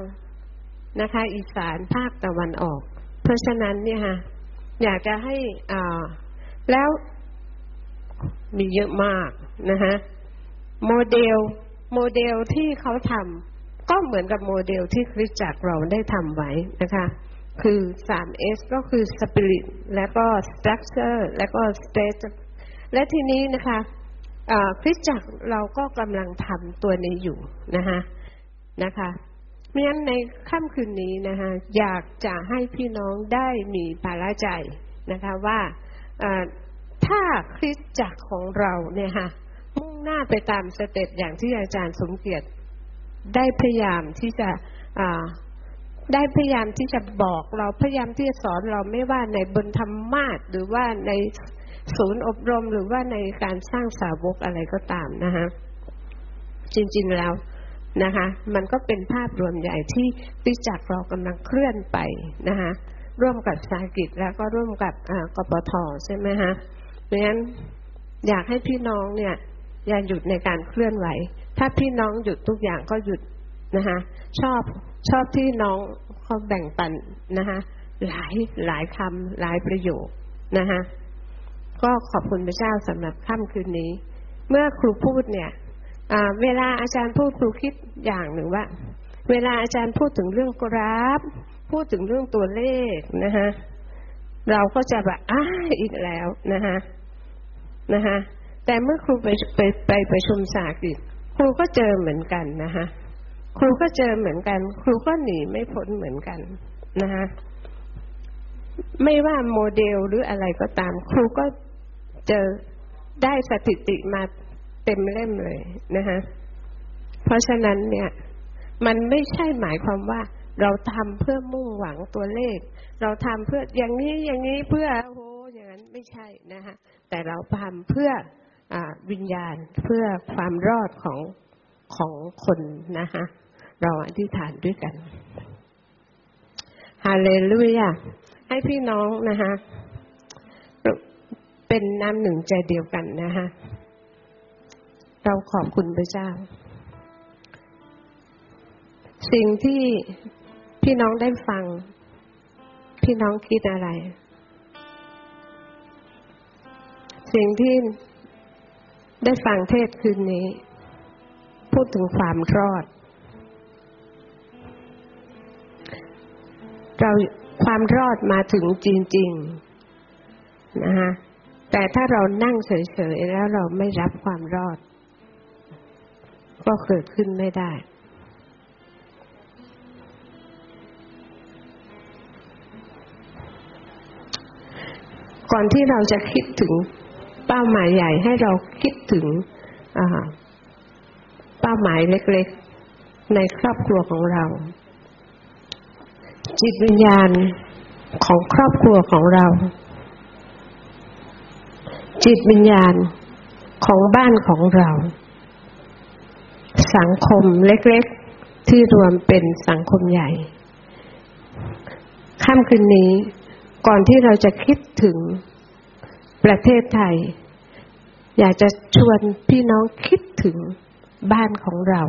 นะคะอีสานภาคตะวันออกเพราะฉะนั้นเนี่ยฮะอยากจะให้อ่าแล้วมีเยอะมากนะฮะโมเดลโมเดลที่เขาทำก็เหมือนกับโมเดลที่คริสตจักรเราได้ทำไว้นะคะคือ ทรี เอส ก็คือ Spirit แล้วก็ Structure แล้วก็ Stage และทีนี้นะคะคริสตจักรเราก็กำลังทำตัวนี้อยู่นะคะนะคะเพราะฉะนั้นในค่ำคืนนี้นะคะอยากจะให้พี่น้องได้มีภาระใจนะคะว่าถ้าคริสตจักรของเราเนี่ยค่ะมุ่งหน้าไปตามสเต็ปอย่างที่อาจารย์สมเกียรติได้พยายามที่จะได้พยายามที่จะบอกเราพยายามที่จะสอนเราไม่ว่าในบนธรรมาสน์หรือว่าในศูนย์อบรมหรือว่าในการสร้างสาวกอะไรก็ตามนะคะจริงๆแล้วนะคะมันก็เป็นภาพรวมใหญ่ที่คริสตจักรเรากำลังเคลื่อนไปนะคะร่วมกับสาหกิจแล้วก็ร่วมกับกปท.ใช่ไหมฮะเพราะฉะนั้นอยากให้พี่น้องเนี่ยอย่าหยุดในการเคลื่อนไหวถ้าพี่น้องหยุดทุกอย่างก็หยุดนะคะชอบชอบที่น้องเขาแบ่งปันนะคะหลายหลายคำหลายประโยคนะคะก็ขอบคุณพระเจ้าสำหรับค่ำคืนนี้เมื่อครูพูดเนี่ยเวลาอาจารย์พูดครูคิดอย่างหนึ่งว่าเวลาอาจารย์พูดถึงเรื่องกราฟพูดถึงเรื่องตัวเลขนะคะเราก็จะแบบอ้าอีกแล้วนะคะนะคะแต่เมื่อครูไปไปไปประชุมสาหกิจครูก็เจอเหมือนกันนะคะครูก็เจอเหมือนกันครูก็หนีไม่พ้นเหมือนกันนะคะไม่ว่าโมเดลหรืออะไรก็ตามครูก็เจอได้สถิติมาเต็มเล่มเลยนะคะเพราะฉะนั้นเนี่ยมันไม่ใช่หมายความว่าเราทำเพื่อมุ่งหวังตัวเลขเราทำเพื่ออย่างนี้อย่างนี้เพื่อโอ้โหอย่างนั้นไม่ใช่นะคะแต่เราทำเพื่ออ่าวิญญาณเพื่อความรอดของของคนนะคะเราอธิษฐานด้วยกันฮาเลลูยาให้พี่น้องนะคะเป็นน้ำหนึ่งใจเดียวกันนะคะเราขอบคุณพระเจ้าสิ่งที่พี่น้องได้ฟังพี่น้องคิดอะไรสิ่งที่ได้ฟังเทศคืนนี้พูดถึงความรอดเรา ความรอดมาถึงจริงๆนะคะแต่ถ้าเรานั่งเฉยๆแล้วเราไม่รับความรอดก็เกิดขึ้นไม่ได้ก่อนที่เราจะคิดถึงเป้าหมายใหญ่ให้เราคิดถึงเป้าหมายเล็กๆในครอบครัวของเราจิตวิญญาณของครอบครัวของเราจิตวิญญาณของบ้านของเราสังคมเล็กๆที่รวมเป็นสังคมใหญ่ค่ำคืนนี้ก่อนที่เราจะคิดถึงประเทศไทยอยากจะชวนพี่น้องคิดถึงบ้านของเรา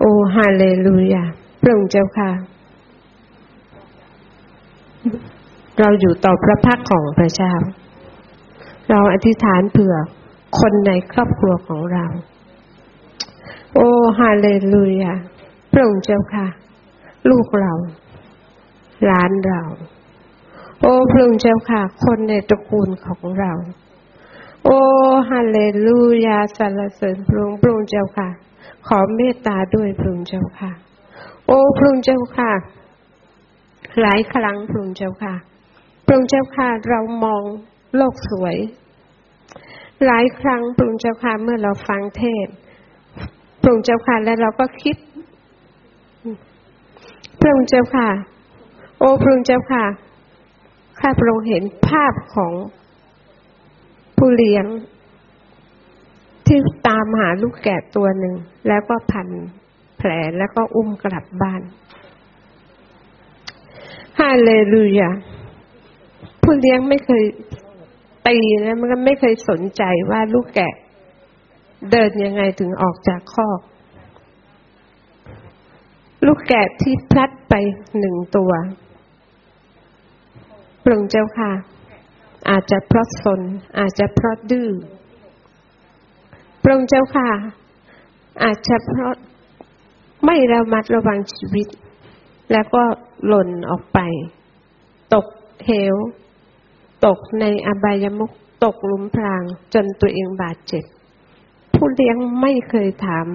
โอฮาเลลูยาพระองค์เจ้าค่ะเราอยู่ต่อพระพักของพระเจ้าเราอธิษฐานเผื่อคนในครอบครัวของเราโอฮาเลลูยาพระองค์เจ้าค่ะลูกเราหลานเราโอ้พระองค์เจ้าค่ะคนในตระกูลของเราโอ้ฮาเลลูยาสรรเสริญพระองค์พระองค์เจ้าค่ะขอเมตตาด้วยพระองค์เจ้าค่ะโอ้พระองค์เจ้าค่ะหลายครั้งพระองค์เจ้าค่ะพระองค์เจ้าค่ะเรามองโลกสวยหลายครั้งพระองค์เจ้าค่ะเมื่อเราฟังเทศพระองค์เจ้าค่ะและเราก็คิดพระองค์เจ้าค่ะโอ้พระองค์เจ้าค่ะข้าพระองค์เห็นภาพของผู้เลี้ยงที่ตามหาลูกแกะตัวหนึ่งแล้วก็พันแผลแล้วก็อุ้มกลับบ้านฮาเลลูยาผู้เลี้ยงไม่เคยตีนะมันก็ไม่เคยสนใจว่าลูกแกะเดินยังไงถึงออกจากคอกลูกแกะที่พลัดไปหนึ่งตัวพระองค์เจ้าค่ะอาจจะเพราะสนอาจจะเพราะดื้อพระองค์เจ้าค่ะอาจจะเพราะไม่ระมัดระวังชีวิตแล้วก็หล่นออกไปตกเหวตกในอบายมุขตกหลุมพรางจนตัวเองบาดเจ็บผู้เลี้ยงไม่เคยถาม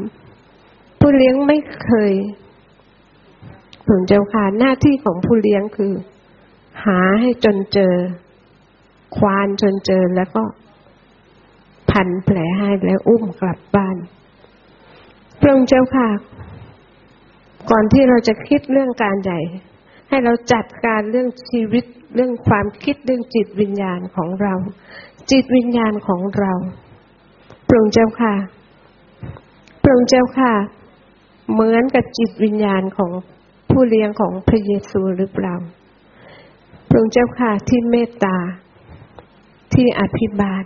ผู้เลี้ยงไม่เคยพระองค์เจ้าค่ะหน้าที่ของผู้เลี้ยงคือหาให้จนเจอควานจนเจอแล้วก็พันแผลให้แล้วอุ้มกลับบ้านพระองค์เจ้าค่ะก่อนที่เราจะคิดเรื่องการใหญ่ให้เราจัดการเรื่องชีวิตเรื่องความคิดเรื่องจิตวิญญาณของเราจิตวิญญาณของเราพระองค์เจ้าค่ะพระองค์เจ้าค่ะเหมือนกับจิตวิญญาณของผู้เลี้ยงของพระเยซูหรือเปล่าพระองค์เจ้าค่ะที่เมตตาที่อภิบาล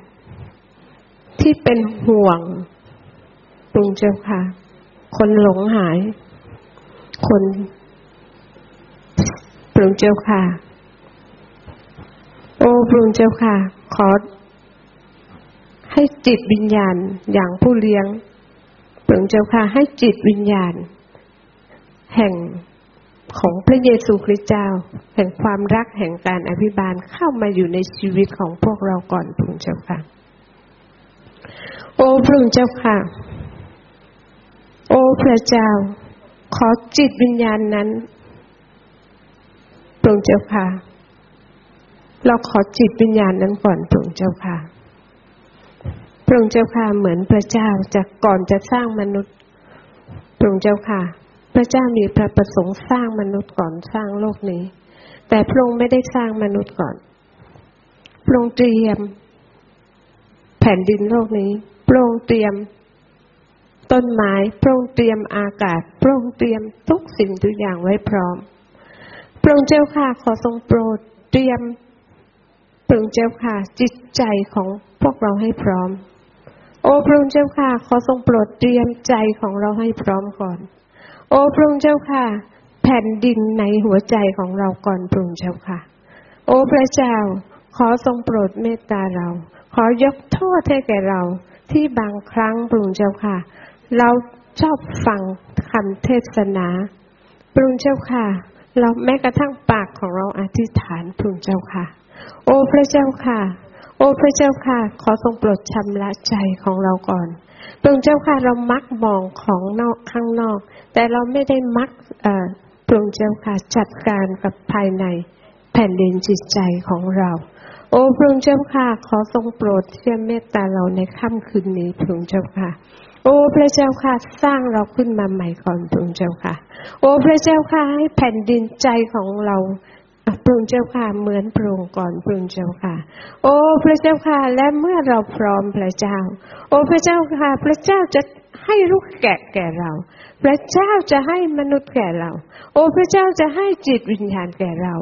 ที่เป็นห่วงพระองค์เจ้าค่ะคนหลงหายคนพระองค์เจ้าค่ะโอ้พระองค์เจ้าค่ะขอให้จิตวิญญาณอย่างผู้เลี้ยงพระองค์เจ้าค่ะให้จิตวิญญาณแห่งของพระเยซูคริสต์เจ้าแห่งความรักแห่งการอภิบาลเข้ามาอยู่ในชีวิตของพวกเราก่อนพระองค์เจ้าค่ะโอ้พระองค์เจ้าค่ะโอ้พระเจ้าขอจิตวิญญาณนั้นพระองค์เจ้าค่ะเราขอจิตวิญญาณนั้นก่อนพระองค์เจ้าค่ะพระองค์เจ้าค่ะเหมือนพระเจ้าจากก่อนจะสร้างมนุษย์พระองค์เจ้าค่ะพระเจ้ามีพระประสงค์สร้างมนุษย์ก่อนสร้างโลกนี้แต่พระองค์ไม่ได้สร้างมนุษย์ก่อนพระองค์เตรียมแผ่นดินโลกนี้พระองค์เตรียมต้นไม้พระองค์เตรียมอากาศพระองค์เตรียมทุกสิ่งทุกอย่างไว้พร้อมพระองค์เจ้าค่ะขอทรงโปรดเตรียมพระองค์เจ้าค่ะจิตใจของพวกเราให้พร้อมโอ้พระองค์เจ้าค่ะขอทรงโปรดเตรียมใจของเราให้พร้อมก่อนโอ้พระองค์เจ้าค่ะแผ่นดินในหัวใจของเราก่อนพระองค์เจ้าค่ะโอ้พระเจ้าขอทรงโปรดเมตตาเราขอยกโทษให้แก่เราที่บางครั้งพระองค์เจ้าค่ะเราชอบฟังคำเทศนาพระองค์เจ้าค่ะ เราแม้กระทั่งปากของเราอธิษฐานพึงเจ้าค่ะโอ้พระเจ้าค่ะโอ้พระเจ้าค่ะขอทรงโปรดชำระใจของเราก่อนพระองค์เจ้าค่ะเรามักมองของนอกข้างนอกแต่เราไม่ได้มักเอ่อพระองค์เจ้าค่ะจัดการกับภายในแผ่นดินจิตใจของเราโอ้พระองค์เจ้าค่ะขอทรงโปรดเชื่อเมตตาเราในค่ำคืนนี้พระองค์เจ้าค่ะโอ้พระเจ้าค่ะสร้างเราขึ้นมาใหม่ก่อนพระองค์เจ้าค่ะโอ้พระเจ้าค่ะให้แผ่นดินใจของเราพระองค์เจ้าค่ะเหมือนพระองค์ก่อนพระองค์เจ้าค่ะโอ้พระเจ้าค่ะและเมื่อเราพร้อมพระเจ้าโอ้พระเจ้าค่ะพระเจ้าจะให้ลูกแกะแก่เราพระเจ้าจะให้มนุษย์แก่เราโอ้พระเจ้าจะให้จิตวิญญาณแก่เรา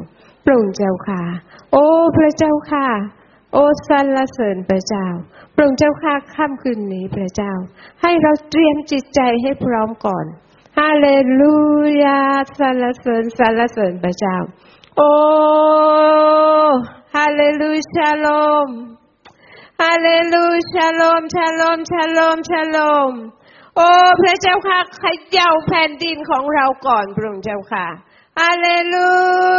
พระองค์เจ้าค่ะโอ้พระเจ้าค่ะโอ้สรรเสริญพระเจ้าพระองค์เจ้าค่ะค่ำคืนนี้พระเจ้าให้เราเตรียมจิตใจให้พร้อมก่อนฮาเลลูยาสรรเสริญสรรเสริญพระเจ้าโอ้ฮาเลลูยาชาโลมฮาเลลูยาชาโลมชาโลมชาโลมชาโลมโอ้พระเจ้าค่ะเขย่าแผ่นดินของเราก่อนพระองค์เจ้าค่ะฮาเลลู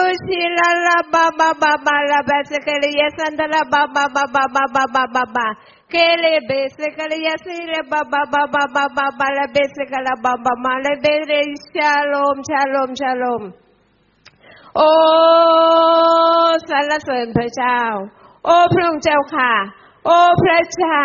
ยาชิลาลาบาบาบาบาลาเบสเกลียสันดาลาบาบาบาบาบาบาบาบาบาเกเลเบสเกลียสิเลบาบาบาบาบาบาบาลาเบสเกลาบาบามาเลเบเรชาโลมชาโลมชาโลมโอ้สรรเสริญพระเจ้าโอ้พระองค์เจ้าค่ะโอ้พระเจ้า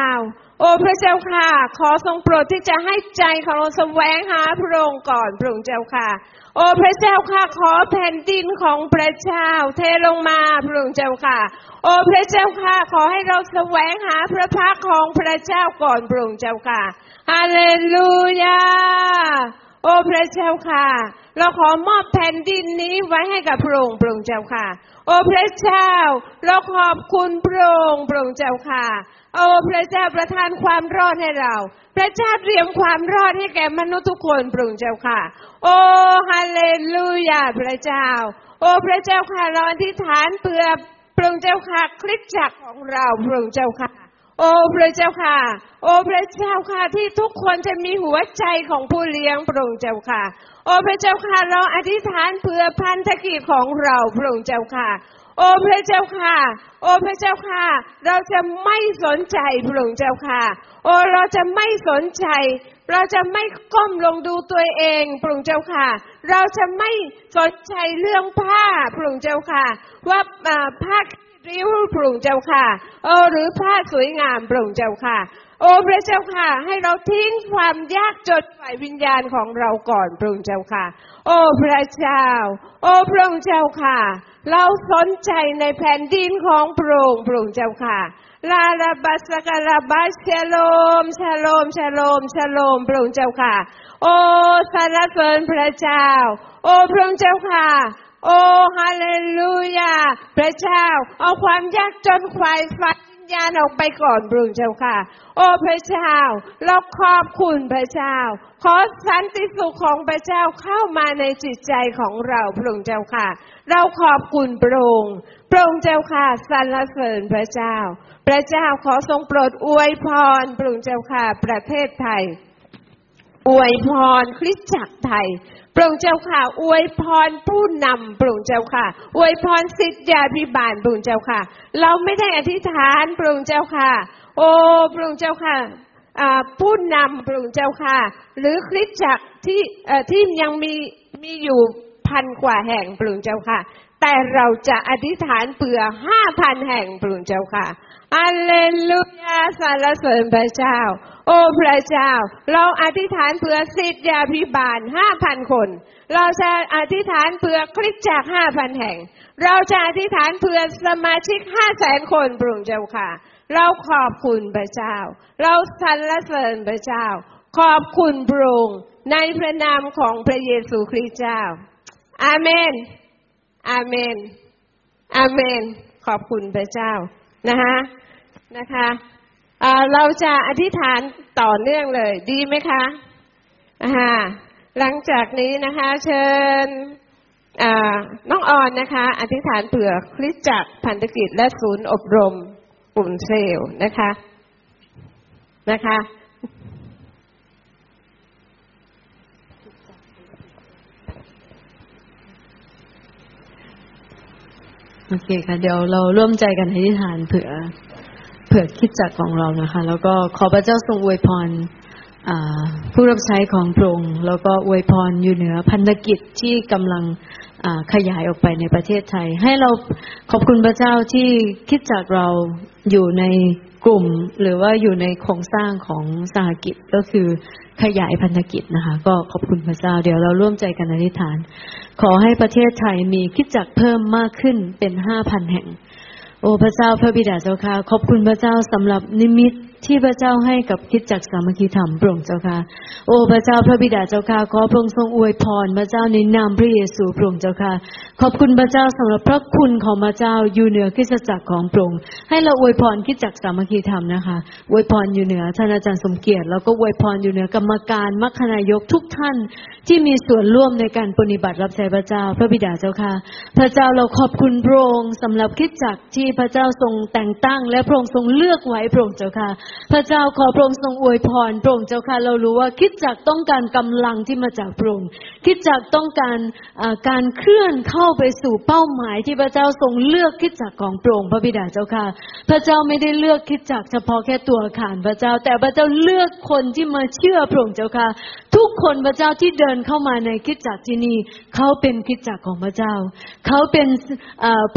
โอ้พระเจ้าค่ะขอทรงโปรดที่จะให้ใจของเราแสวงหาพระองค์ก่อนพระองค์เจ้าค่ะโอ้พระเจ้าค่ะขอแผ่นดินของพระเจ้าเทลงมาพระองค์เจ้าค่ะโอ้พระเจ้าค่ะขอให้เราแสวงหาพระพักของพระเจ้าก่อนพระองค์เจ้าค่ะฮาเลลูยาโอ้พระเจ้าค่ะเราขอมอบแผ่นดินนี้ไว้ให้กับพระองค์พระองค์เจ้าค่ะโอ้พระเจ้าเราขอบคุณพระองค์พระองค์เจ้าค่ะโอ้พระเจ้าประทานความรอดให้เราพระเจ้าเตรียมความรอดให้แก่มนุษย์ทุกคนพระองค์เจ้าค่ะโอ้ฮาเลลูยาพระเจ้าโอ้พระเจ้าค่ะเราอธิษฐานเพื่อพระองค์เจ้าค่ะคริสตจักรของเราพระองค์เจ้าค่ะโอ้พระเจ้าค่ะโอ้พระเจ้าค่ะที่ทุกคนจะมีหัวใจของผู้เลี้ยงพระองค์เจ้าค่ะโอ้พระเจ้าค่ะเราอธิษฐานเพื่อพันธกิจของเราพระองค์เจ้าค่ะโอ้พระเจ้าค่ะโอ้พระเจ้าค่ะเราจะไม่สนใจพระองค์เจ้าค่ะโอ้เราจะไม่สนใจเราจะไม่ก้มลงดูตัวเองพระองค์เจ้าค่ะเราจะไม่สนใจเรื่องผ้าพระองค์เจ้าค่ะว่าผ้าริ้วพระองค์เจ้าค่ะเออหรือผ้าสวยงามพระองค์เจ้าค่ะโอ้พระเจ้าค่ะให้เราทิ้งความยากจนฝ่ายวิญญาณของเราก่อนพระองค์เจ้าค่ะโอ้พระเจ้าโอ้พระองค์เจ้าค่ะเราสนใจในแผ่นดินของพระองค์พระองค์เจ้าค่ะลาลาบัสกาลาบัสชะโลมชะโลมชะโลมชะโลมพระองค์เจ้าค่ะโอ้สรรเสริญพระเจ้าโอ้พระองค์เจ้าค่ะโอ้ฮาเลลูยาพระเจ้าเอาความยากจนฝ่ายฝันวิญญาณออกไปก่อนพระองค์เจ้าค่ะโอ้พระเจ้าเราขอบคุณพระเจ้าขอสันติสุขของพระเจ้าเข้ามาในจิตใจของเราพระองค์เจ้าค่ะเราขอบคุณพระองค์พระองค์เจ้าค่ะสรรเสริญพระเจ้าพระเจ้าขอทรงโปรดอวยพรพระองค์เจ้าค่ะประเทศไทยอวยพรคริสตจักรไทยพระองค์เจ้าค่ะอวยพรผู้นำพระองค์เจ้าค่ะอวยพรศิษยาภิบาลพระองค์เจ้าค่ะเราไม่ได้อธิษฐานพระองค์เจ้าค่ะโอ้พระองค์เจ้าค่ะผู้นำพระองค์เจ้าค่ะหรือคริสตจักรที่ที่ยังมีมีอยู่พันกว่าแห่งพระองค์เจ้าค่ะแต่เราจะอธิษฐานเผื่อห้าพันแห่งพระองค์เจ้าค่ะฮาเลลูยาสรรเสริญพระเจ้าโอ้พระเจ้าเราอธิษฐานเผื่อศิษยาภิบาล ห้าพัน คนเราจะอธิษฐานเผื่อคริสตจักร ห้าพัน แห่งเราจะอธิษฐานเผื่อสมาชิก ห้าแสน คนพระองค์เจ้าค่ะเราขอบคุณพระเจ้าเราสรรเสริญพระเจ้าขอบคุณพระองค์ในพระนามของพระเยซูคริสต์เจ้าอาเมนอาเมนอาเมนขอบคุณพระเจ้านะคะนะคะเราจะอธิษฐานต่อเนื่องเลยดีไหมคะอ่าหลังจากนี้นะคะเชิญน้องออนนะคะอธิษฐานเผื่อคริสตจักรพันธกิจและศูนย์อบรมกลุ่มเซลล์นะคะนะคะ โอเคค่ะเดี๋ยวเราร่วมใจกันอธิษฐานเผื่อเผื่อคิดจักของเรานะคะแล้วก็ขอพระเจ้าทรงอวยพรผู้รับใช้ของพระองค์แล้วก็อวยพรอยู่เหนือพันธกิจที่กำลังขยายออกไปในประเทศไทยให้เราขอบคุณพระเจ้าที่คิดจักเราอยู่ในกลุ่มหรือว่าอยู่ในโครงสร้างของสหกิจก็คือขยายพันธกิจนะคะก็ขอบคุณพระเจ้าเดี๋ยวเราร่วมใจกันอธิษฐานขอให้ประเทศไทยมีคริสตจักรเพิ่มมากขึ้นเป็น ห้าพัน แห่งโอ้พระเจ้าพระบิดาเจ้าค่ะขอบคุณพระเจ้าสำหรับนิมิตที่พระเจ้าให้กับคริสตจักรสามัคคีธรรมพระองค์เจ้าค่ะโอ้พระเจ้าพระบิดาเจ้าค่ะขอพระองค์ทรงอวยพรพระเจ้าในนามพระเยซูพระองค์เจ้าค่ะขอบคุณพระเจ้าสำหรับพระคุณของพระเจ้าอยู่เหนือคริสตจักรของพระองค์ให้เราอวยพรคริสตจักรสามัคคีธรรมนะคะอวยพรอยู่เหนือท่านอาจารย์สมเกียรติแล้วก็อวยพรอยู่เหนือกรรมการมรรคนายกทุกท่านที่มีส่วนร่วมในการปฏิบัติรับใช้พระเจ้าพระบิดาเจ้าค่ะพระเจ้าเราขอบคุณพระองค์สำหรับคริสตจักรที่พระเจ้าทรงแต่งตั้งและพระองค์ทรงเลือกไว้พระองค์เจ้าค่ะพระเจ้าขอพระองค์ทรงอวยพรพระองค์เจ้าค่ะเรารู้ว่าคริสตจักรต้องการกำลังที่มาจากพระองค์คริสตจักรต้องการการเคลื่อนเข้าไปสู่เป้าหมายที่พระเจ้าทรงเลือกคริสตจักรของพระองค์พระบิดาเจ้าค่ะพระเจ้าไม่ได้เลือกคริสตจักรเฉพาะแค่ตัวอาคารพระเจ้าแต่พระเจ้าเลือกคนที่มาเชื่อพระองค์เจ้าค่ะทุกคนพระเจ้าที่เดินเข้ามาในคริสตจักรที่นี่เขาเป็นคริสตจักรของพระเจ้าเขาเป็น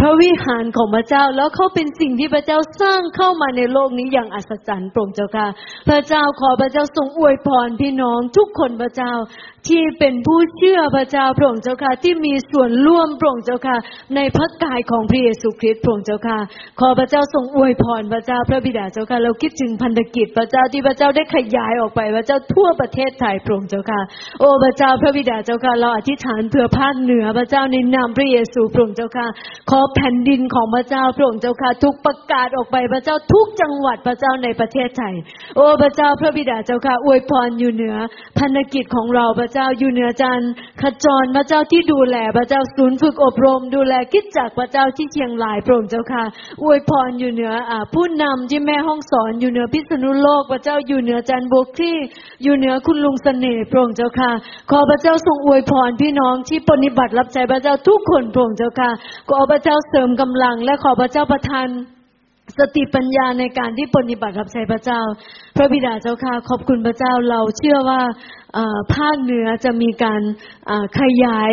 พระวิหารของพระเจ้าแล้วเขาเป็นสิ่งที่พระเจ้าสร้างเข้ามาในโลกนี้อย่างอัศจรรย์พระองค์เจ้าค่ะพระเจ้าขอพระเจ้าทรงอวยพรพี่น้องทุกคนพระเจ้าที่เป็นผู้เชื่อพระเจ้าพระองค์เจ้าค่ะที่มีส่วนร่วมพระองค์เจ้าค่ะในพระกายของพระเยซูคริสต์พระองค์เจ้าค่ะขอพระเจ้าทรงอวยพรพระเจ้าพระบิดาเจ้าค่ะเราคิดถึงพันธกิจพระเจ้าที่พระเจ้าได้ขยายออกไปพระเจ้าทั่วประเทศไทยพระองค์เจ้าค่ะโอ้พระเจ้าพระบิดาเจ้าค่ะเราอธิษฐานเพื่อภาคเหนือพระเจ้าในนามพระเยซูพระองค์เจ้าค่ะขอแผ่นดินของพระเจ้าพระองค์เจ้าค่ะทุกประกาศออกไปพระเจ้าทุกจังหวัดพระเจ้าในประเทศไทยโอ้พระเจ้าพระบิดาเจ้าค่ะอวยพรอยู่เหนือพันธกิจของเราพระเจ้าอยู่เหนือจันขจรพระเจ้าที่ดูแลพระเจ้าศูนย์ฝึกอบรมดูแลคริสตจักรพระเจ้าที่เชียงรายพระองค์เจ้าค่ะอวยพรอยู่เหนืออ่าผู้นำที่แม่ห้องสอนอยู่เหนือพิษณุโลกพระเจ้าอยู่เหนือจันโบกี้อยู่เหนือคุณลุงเสน่ห์พระองค์เจ้าค่ะขอพระเจ้าทรงอวยพรพี่น้องที่ปฏิบัติรับใช้พระเจ้าทุกคนพระองค์เจ้าค่ะขอพระเจ้าเสริมกำลังและขอพระเจ้าประทานสติปัญญาในการที่ปฏิบัติรับใช้พระเจ้าพระบิดาเจ้าค่ะขอบคุณพระเจ้าเราเชื่อว่าภาคเหนือจะมีการขยาย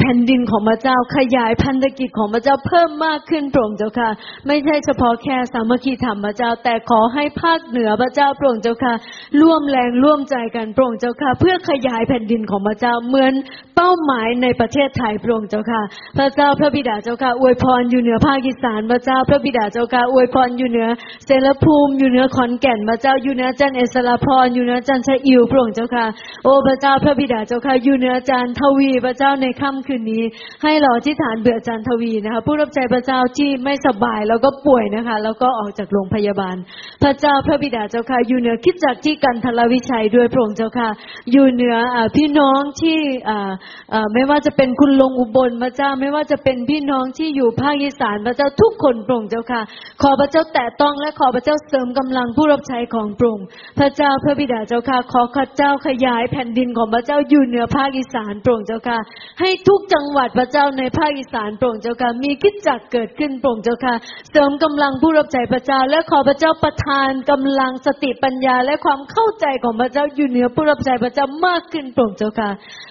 แผ่นดินของพระเจ้าขยายพันธกิจของพระเจ้าเพิ่มมากขึ้นโปร่งเจ้าค่ะไม่ใช่เฉพาะแค่สามัคคีธรรมพระเจ้าแต่ขอให้ภาคเหนือพระเจ้าโปร่งเจ้าค่ะร่วมแรงร่วมใจกันโปร่งเจ้าค่ะเพื่อขยายแผ่นดินของพระเจ้าเหมือนเป้าหมายในประเทศไทยโปร่งเจ้าค่ะพระเจ้าพระบิดาเจ้าค่ะอวยพรอยู่เหนือภาคอีสานพระเจ้าพระบิดาเจ้าค่ะอวยพรอยู่เหนือเสรภูมิอยู่เหนือขอนแก่นพระเจ้าอยู่เหนือจันเอสราพรอยู่เหนือจันชอิวโปร่งเจ้าค่ะโอ้พระเจ้าพระบิดาเจ้าค่ะอยู่เหนือจันทวีพระเจ้าในค่ำคืนนี้ให้เราอธิษฐานเบื่ออาจารย์ทวีนะคะผู้รับใช้พระเจ้าที่ไม่สบายแล้วก็ป่วยนะคะแล้วก็ออกจากโรงพยาบาลพระเจ้าพระบิดาเจ้าค่ะอยู่เหนือคริสตจักรที่กันทลวิชัยด้วยพระองค์เจ้าค่ะอยู่เหนือพี่น้องที่ไม่ว่าจะเป็นคุณลุงอุบลพระเจ้าไม่ว่าจะเป็นพี่น้องที่อยู่ภาคอีสานพระเจ้าทุกคนพระองค์เจ้าค่ะขอพระเจ้าแตะต้องและขอพระเจ้าเสริมกำลังผู้รับใช้ของพระองค์พระเจ้าพระบิดาเจ้าค่ะขอพระเจ้าขยายแผ่นดินของพระเจ้าอยู่เหนือภาคอีสานพระองค์เจ้าค่ะให้ทุกจังหวัดพระเจ้าในภาคอีสานโปร่งเจ้าค่ะมีคริสตจักรเกิดขึ้นโปร่งเจ้าค่ะเสริมกำลังผู้รับใช้พระเจ้าและขอพระเจ้าประทานกำลังสติปัญญาและความเข้าใจของพระเจ้าอยู่เหนือผู้รับใช้พระเจ้ามากขึ้นโปร่งเจ้าค่ะ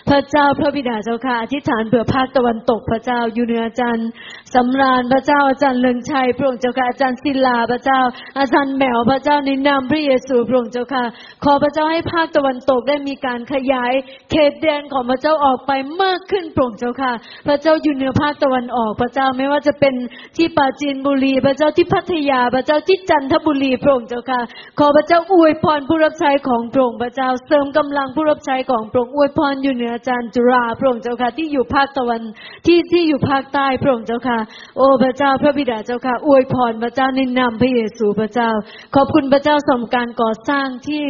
พระเจ้าพระบิดาเจ้าค่ะอธิษฐานเผื่อภาคตะวันตกพระเจ้าอยู่เหนืออาจารย์สำราญพระเจ้าอาจารย์เลิงชัยโปร่งเจ้าค่ะอาจารย์ศิลาพระเจ้าอาจารย์แหมวพระเจ้าในนามพระเยซูโปร่งเจ้าค่ะขอพระเจ้าให้ภาคตะวันตกได้มีการขยายเขตแดนของพระเจ้าออกไปมากขึ้นโปร่งเจ้าค่ะพระเจ้าอยู่เหนือภาคตะวันออกพระเจ้าไม่ว่าจะเป็นที่ปราจีนบุรีพระเจ้าที่พัทยาพระเจ้าที่จันทบุรีโปร่งเจ้าค่ะขอพระเจ้าอวยพรผู้รับใช้ของโปร่งพระเจ้าเสริมกำลังผู้รับใช้ของโปร่งอวยพรอยู่เหนืออาจารย์จุฬาโปร่งเจ้าค่ะที่อยู่ภาคตะวันที่ที่อยู่ภาคใต้โปร่งเจ้าค่ะโอ้พระเจ้าพระบิดาเจ้าค่ะอวยพรพระเจ้าในนามพระเยซูพระเจ้าขอบคุณพระเจ้าสำหรับการก่อสร้างที่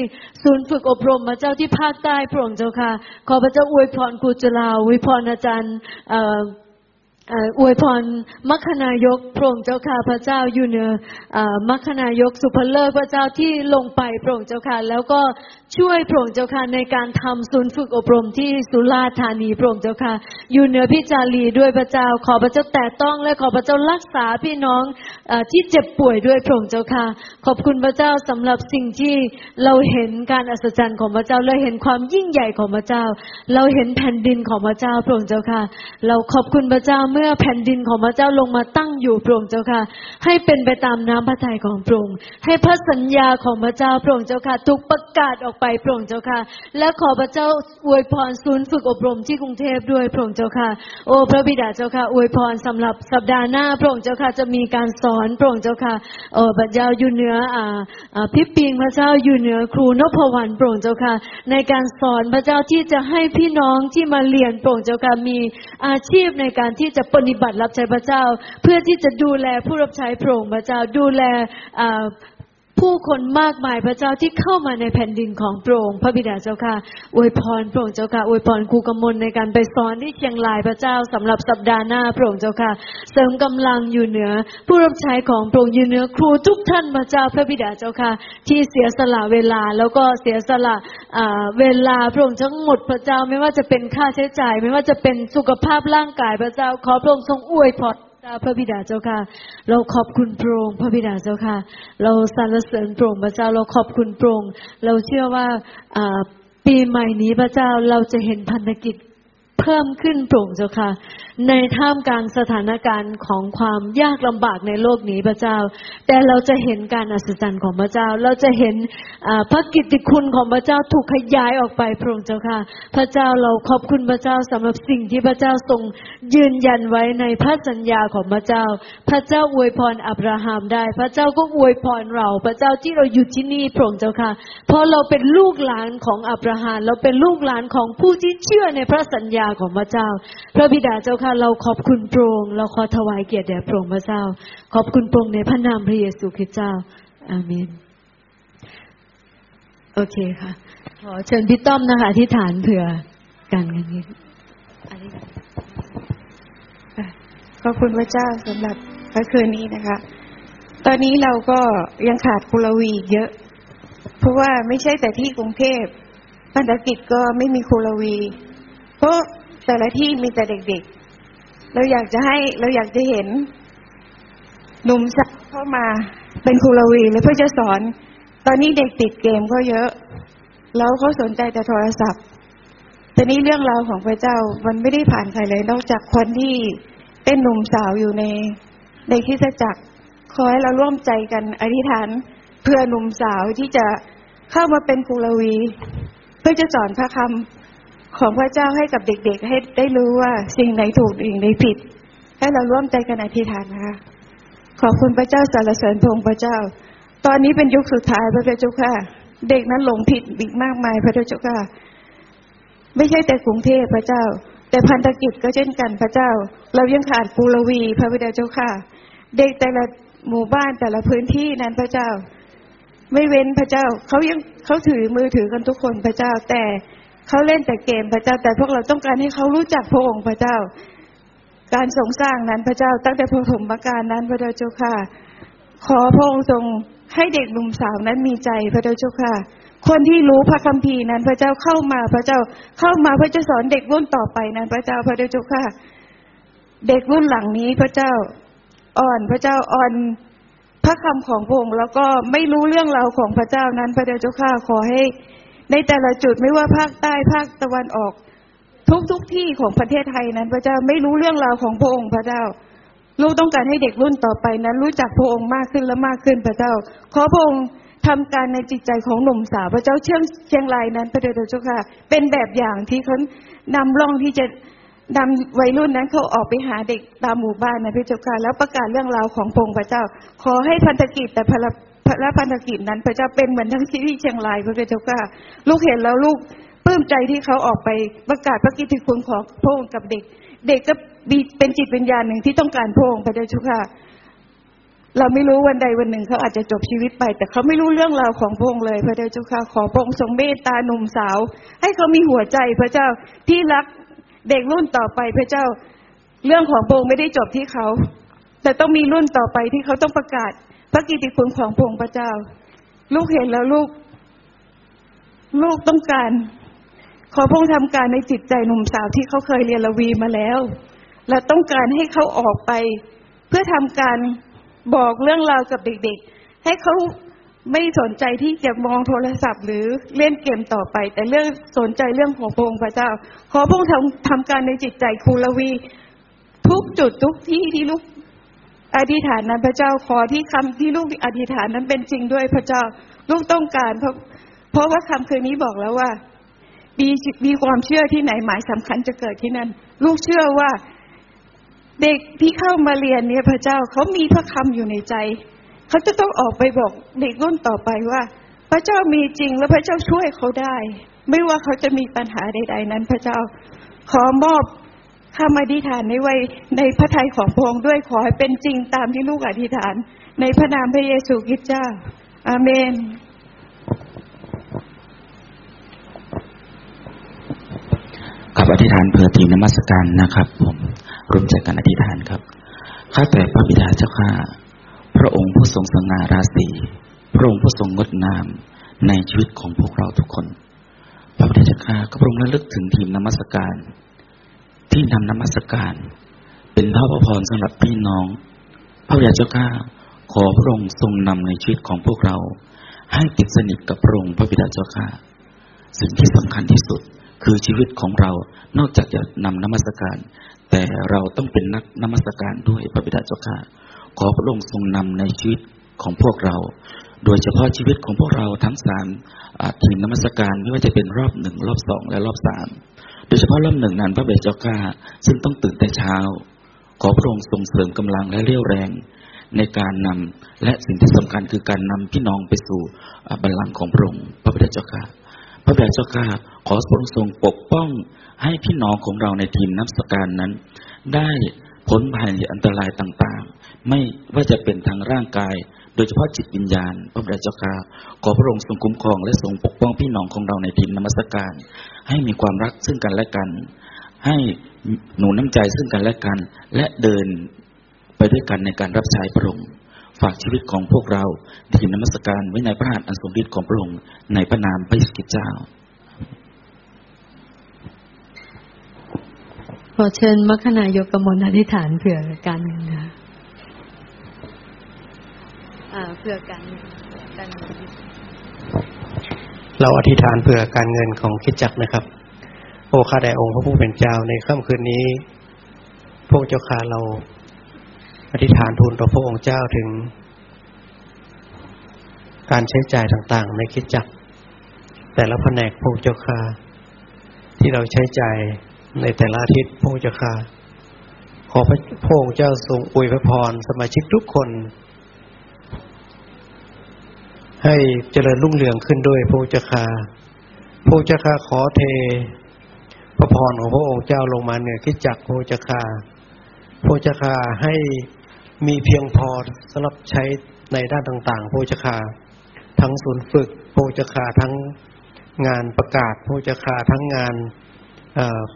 ศูนย์ฝึกอบรมพระเจ้าที่ภาคใต้โปร่งเจ้าค่ะขอพระเจ้าอวยพรครูจุฬาอวยพรอาจารย์ อวยพรมัคคณายกพระองค์เจ้าค่ะพระเจ้าอยู่เหนือมัคคณายกสุภเลิศพระเจ้าที่ลงไปพระองค์เจ้าค่ะแล้วก็ช่วยพระองค์เจ้าค่ะในการทำศูนย์ฝึกอบรมที่สุราษฎร์ธานีพระองค์เจ้าค่ะอยู่เหนือพี่จารีด้วยพระเจ้าขอพระเจ้าแตะต้องและขอพระเจ้ารักษาพี่น้องที่เจ็บป่วยด้วยพระองค์เจ้าค่ะขอบคุณพระเจ้าสำหรับสิ่งที่เราเห็นการอัศจรรย์ของพระเจ้าเราเห็นความยิ่งใหญ่ของพระเจ้าเราเห็นแผ่นดินของพระเจ้าพระองค์เจ้าค่ะเราขอบคุณพระเจ้าเมื่อแผ่นดินของพระเจ้าลงมาตั้งอยู่พระองค์เจ้าค่ะให้เป็นไปตามน้ำพระทัยของพระองค์ให้พระสัญญาของพระเจ้าพระองค์เจ้าค่ะถูกประกาศออกไปพระองค์เจ้าค่ะและขอพระเจ้าอวยพรศูนย์ฝึกอบรมที่กรุงเทพด้วยพระองค์เจ้าค่ะโอ้พระบิดาเจ้าค่ะอวยพรสำหรับสัปดาห์หน้าพระองค์เจ้าค่ะจะมีการสอนพระองค์เจ้าค่ะเออพระเจ้าอยู่เหนืออ่าอ่าพิพิงพระเจ้าอยู่เหนือครูนพวรรณพระองค์เจ้าค่ะในการสอนพระเจ้าที่จะให้พี่น้องที่มาเรียนพระองค์เจ้าค่ะมีอาชีพในการที่จะปฏิบัติรับใช้พระเจ้าเพื่อที่จะดูแลผู้รับใช้พระองค์พระเจ้าดูแลผู้คนมากมายพระเจ้าที่เข้ามาในแผ่นดินของพระองค์พระบิดาเจ้าค่ะอวยพรพระองค์เจ้าค่ะอวยพรครูกมลในการไปสอนที่เชียงรายพระเจ้าสำหรับสัปดาห์หน้าพระองค์เจ้าค่ะเสริมกำลังอยู่เหนือผู้รับใช้ของพระองค์อยู่เหนือครูทุกท่านพระเจ้าพระบิดาเจ้าค่ะที่เสียสละเวลาแล้วก็เสียสละเวลาพระองค์ทั้งหมดพระเจ้าไม่ว่าจะเป็นค่าใช้จ่ายไม่ว่าจะเป็นสุขภาพร่างกายพระเจ้าขอพระองค์ทรงอวยพรพระบิดาเจ้าค่ะเราขอบคุณพระองค์พระบิดาเจ้าค่ะเราสรรเสริญพระองค์พระเจ้าเราขอบคุณพระองค์เราเชื่อว่าปีใหม่นี้พระเจ้าเราจะเห็นพันธกิจเพิ่มขึ้นโปร่งเจ้าค่ะในท่ามกลางสถานการณ์ของความยากลำบากในโลกนี้พระเจ้าแต่เราจะเห็นการอัศจรรย์ของพระเจ้าเราจะเห็นพระกิตติคุณของพระเจ้าถูกขยายออกไปโปร่งเจ้าค่ะพระเจ้าเราขอบคุณพระเจ้าสำหรับสิ่งที่พระเจ้าทรงยืนยันไว้ในพระสัญญาของพระเจ้าพระเจ้าอวยพรอับราฮัมได้พระเจ้าก็อวยพรเราพระเจ้าที่เราอยู่ที่นี่โปร่งเจ้าค่ะเพราะเราเป็นลูกหลานของอับราฮัมเราเป็นลูกหลานของผู้ที่เชื่อในพระสัญญาของพระเจ้าพระบิดาเจ้าค่ะเราขอบคุณพระองค์เราขอถวายเกียรติแด่พระองค์พระเจ้าขอบคุณพระองค์ในพระนามพระเยซูคริสต์เจ้าอาเมนโอเคค่ะขอเชิญพี่ต้อมนะคะอธิษฐานเผื่อการงานนี้ขอบคุณพระเจ้าสำหรับพระคืนนี้นะคะตอนนี้เราก็ยังขาดกุลวีเยอะเพราะว่าไม่ใช่แต่ที่กรุงเทพพันธกิจก็ไม่มีกุลวีเพราะแต่ละที่มีแต่เด็กๆเราอยากจะให้เราอยากจะเห็นหนุ่มสาวเข้ามาเป็นครูลวีและเพื่อจะสอนตอนนี้เด็กติดเกมก็เยอะแล้วเขาสนใจแต่โทรศัพท์แต่นี่เรื่องราวของพระเจ้ามันไม่ได้ผ่านใครเลยนอกจากคนที่เป็นหนุ่มสาวอยู่ในในคริสตจักรขอให้เราร่วมใจกันอธิษฐานเพื่อหนุ่มสาวที่จะเข้ามาเป็นครูลวีเพื่อจะสอนพระคำของพระเจ้าให้กับเด็กๆให้ได้รู้ว่าสิ่งไหนถูกสิ่งไหนผิดให้เราร่วมใจกันอธิษฐานนะคะขอบคุณพระเจ้าสรรเสริญพระองค์พระเจ้าตอนนี้เป็นยุคสุดท้ายพระเจ้าค่ะเด็กนั้นหลงผิดอีกมากมายพระเจ้าค่ะไม่ใช่แต่กรุงเทพพระเจ้าแต่พันธกิจก็เช่นกันพระเจ้าเรายังขาดกุลวีพระบิดาเจ้าค่ะเด็กแต่ละหมู่บ้านแต่ละพื้นที่นั้นพระเจ้าไม่เว้นพระเจ้าเขายังเขาถือมือถือกันทุกคนพระเจ้าแต่เขาเล่นแต่เกมพระเจ้าแต่พวกเราต้องการให้เขารู้จักพระองค์พระเจ้าการทรงสร้างนั้นพระเจ้าตั้งแต่ปฐมกาลนั้นพระเจ้าค่ะขอพระองค์ทรงให้เด็กหนุ่มสาวนั้นมีใจพระเจ้าค่ะคนที่รู้พระคัมภีร์นั้นพระเจ้าเข้ามาพระเจ้าเข้ามาเพื่อจะสอนเด็กรุ่นต่อไปนั้นพระเจ้าพระเจ้าค่ะเด็กรุ่นหลังนี้พระเจ้าอ่อนพระเจ้าอ่อนพระคำของพระองค์แล้วก็ไม่รู้เรื่องราวของพระเจ้านั้นพระเจ้าค่ะขอให้ในแต่ละจุดไม่ว่าภาคใต้ภาคตะวันออกทุกทุกที่ของประเทศไทยนั้นพระเจ้าไม่รู้เรื่องราวของพระองค์พระเจ้าลูกต้องการให้เด็กรุ่นต่อไปนั้นรู้จักพระองค์มากขึ้นและมากขึ้นพระเจ้าขอพระองค์ทำการในจิตใจของหนุ่มสาวพระเจ้าเชื่อมเชียงรายนั้นพระเจ้าค่ะเป็นแบบอย่างที่เขานำร่องที่จะนำวัยรุ่นนั้นเขาออกไปหาเด็กตามหมู่บ้านนะพระเจ้าค่ะแล้วประกาศเรื่องราวของพระองค์พระเจ้าขอให้พันธกิจแต่พระและพันธกิจนั้นพระเจ้าเป็นเหมือนทั้งที่ที่เชียงรายพระเจ้าค่ะลูกเห็นแล้วลูกปลื้มใจที่เขาออกไปประกาศพระกิตติคุณของพระองค์กับเด็กเด็กก็เป็นจิตวิญญาณหนึ่งที่ต้องการพระองค์พระเจ้าค่ะเราไม่รู้วันใดวันหนึ่งเขาอาจจะจบชีวิตไปแต่เขาไม่รู้เรื่องราวของพระองค์เลยพระเจ้าค่ะขอพระองค์ทรงเมตตาหนุ่มสาวให้เขามีหัวใจพระเจ้าที่รักเด็กรุ่นต่อไปพระเจ้า เรื่องของพระองค์ไม่ได้จบที่เขาแต่ต้องมีรุ่นต่อไปที่เขาต้องประกาศพระกิตติคุณของพระองค์พระเจ้าลูกเห็นแล้วลูกลูกต้องการขอพระองค์ทำการในจิตใจหนุ่มสาวที่เขาเคยเรียนละวีมาแล้วและต้องการให้เขาออกไปเพื่อทำการบอกเรื่องราวกับเด็กๆให้เขาไม่สนใจที่จะมองโทรศัพท์หรือเล่นเกมต่อไปแต่เรื่องสนใจเรื่องของพระองค์พระเจ้าขอพระองค์ทำทำการในจิตใจครูละวีทุกจุดทุกที่ที่ลูกอธิษฐานนั้นพระเจ้าขอที่คำที่ลูกอธิษฐานนั้นเป็นจริงด้วยพระเจ้าลูกต้องการเพราะเพราะว่าคำคืนนี้บอกแล้วว่ามีมีความเชื่อที่ไหนหมายสำคัญจะเกิดที่นั่นลูกเชื่อว่าเด็กที่เข้ามาเรียนเนี่ยพระเจ้าเขามีพระคำอยู่ในใจเขาจะต้องออกไปบอกเด็กรุ่นต่อไปว่าพระเจ้ามีจริงและพระเจ้าช่วยเขาได้ไม่ว่าเขาจะมีปัญหาใดๆนั้นพระเจ้าขอมอบคำอธิษฐานในไว้ในพระทัยของพระองค์ด้วยขอให้เป็นจริงตามที่ลูกอธิษฐานในพระนามพระเยซูคริสต์เจ้าอาเมนครับอธิษฐานเพื่อทีมนมัสการนะครับผมร่วมใจกันอธิษฐานครับข้าแต่พระบิดาเจ้าข้าพระองค์ผู้ทรงสง่าราศีพระองค์ผู้ทรงงดงามในชีวิตของพวกเราทุกคนพระบิดาเจ้าข้าพระองค์ระลึกถึงทีมนมัสการที่นำนมัสการเป็นพระพรสำหรับพี่น้องพระบิดาเจ้าข้าขอพระองค์ทรงนำในชีวิตของพวกเราให้ติดสนิทกับพระองค์พระบิดาเจ้าข้าสิ่งที่สำคัญที่สุดคือชีวิตของเรานอกจากจะนำนมัสการแต่เราต้องเป็นนักนมัสการด้วยพระบิดาเจ้าข้าขอพระองค์ทรงนำในชีวิตของพวกเราโดยเฉพาะชีวิตของพวกเราทั้งสามทีมนมัสการไม่ว่าจะเป็นรอบหนึ่งรอบสองและรอบสามโดยเฉพาะรอบหนึ่งนั้นพระบิดาเจ้าข้าซึ่งต้องตื่นแต่เช้าขอพระองค์ทรงเสริมกำลังและเรี่ยวแรงในการนำและสิ่งที่สำคัญคือการนำพี่น้องไปสู่บัลลังก์ของพระองค์พระบิดาเจ้าข้าพระบิดาเจ้าข้าขอพระองค์ทรงปกป้องให้พี่น้องของเราในทีมนมัสการนั้นได้พ้นภัยอันตรายต่างๆไม่ว่าจะเป็นทางร่างกายโดยเฉพาะจิตวิญญาณพระบิดาเจ้าข้าขอพระองค์ทรงคุ้มครองและทรงปกป้องพี่น้องของเราในทีมนมัสการให้มีความรักซึ่งกันและกันให้หนุนน้ำใจซึ่งกันและกันและเดินไปด้วยกันในการรับใช้พระองค์ฝากชีวิตของพวกเราทีมนมัสการไว้ในพระหัตถ์อันทรงฤทธิ์ของพระองค์ในพระนามพระเยซูคริสต์เจ้าขอเชิญมัคคณายกกมลอธิษฐานเผื่อกันนะเผื่อกันเราอธิษฐานเผื่อการเงินของคริสตจักรนะครับโอ้ข้าแต่องค์พระผู้เป็นเจ้าในค่ำคืนนี้พวกเจ้าข้าเราอธิษฐานทูลต่อพระองค์เจ้าถึงการใช้จ่ายต่างๆในคริสตจักรแต่ละแผนกพระเจ้าข้าที่เราใช้จ่ายในแต่ละอาทิตย์พระเจ้าข้าขอพระองค์เจ้าทรงอวยพรสมาชิกทุกคนให้เจริญรุ่งเรืองขึ้นด้วยพระเจ้าข้าพระเจ้าข้าขอเทพระพรของพระองค์เจ้าลงมาเหนือคริสตจักรพระเจ้าข้าพระเจ้าข้าให้มีเพียงพอสำหรับใช้ในด้านต่างๆพระเจ้าข้าทั้งศูนย์ฝึกพระเจ้าข้าทั้งงานประกาศพระเจ้าข้าทั้งงาน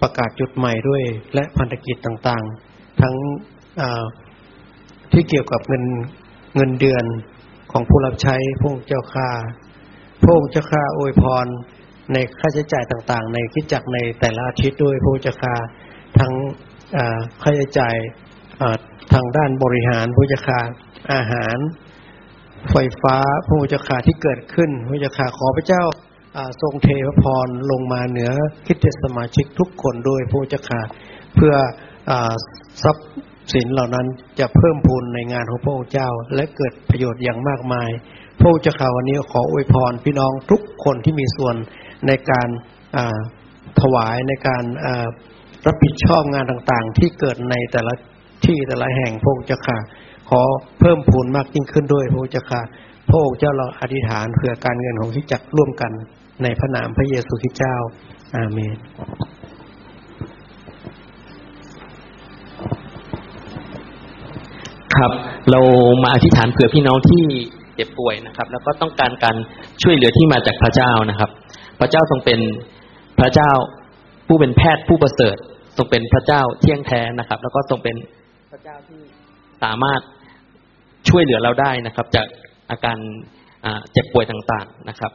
ประกาศจุดใหม่ด้วยและพันธกิจต่างๆทั้งที่เกี่ยวกับเงินเงินเดือนของผู้รับใช้พระเจ้าข้าพระเจ้าข้าอวยพรในค่าใช้จ่ายต่างๆในคริสตจักรในแต่ละอาทิตย์ด้วยพระเจ้าข้าทั้งค่าใช้จ่ายทางด้านบริหารผู้จัดการอาหารไฟฟ้าผู้จัดการที่เกิดขึ้นผู้จัดการขอพระเจ้าทรงเทพระพรลงมาเหนือคริสตสมาชิกทุกคนด้วยผู้จัดการเพื่อทรัพย์สินเหล่านั้นจะเพิ่มพูนในงานของพระองค์เจ้าและเกิดประโยชน์อย่างมากมายผู้จัดการวันนี้ขออวยพรพี่น้องทุกคนที่มีส่วนในการถวายในการรับผิดชอบงานต่างๆที่เกิดในแต่ละที่แต่ละแห่งพระองค์เจ้าข้าขอเพิ่มพูนมากยิ่งขึ้นด้วยพระองค์เจ้าข้าพระองค์เจ้าเราอธิษฐานเพื่อการเงินของคริสตจักรร่วมกันในพระนามพระเยซูคริสต์เจ้าอาเมนครับเรามาอธิษฐานเผื่อพี่น้องที่เจ็บป่วยนะครับแล้วก็ต้องการการช่วยเหลือที่มาจากพระเจ้านะครับพระเจ้าทรงเป็นพระเจ้าผู้เป็นแพทย์ผู้ประเสริฐ ทรงเป็นพระเจ้าเที่ยงแท้นะครับแล้วก็ทรงเป็นพระเจ้าที่สามารถช่วยเหลือเราได้นะครับจากอาการเจ็บป่วยต่างๆนะครับ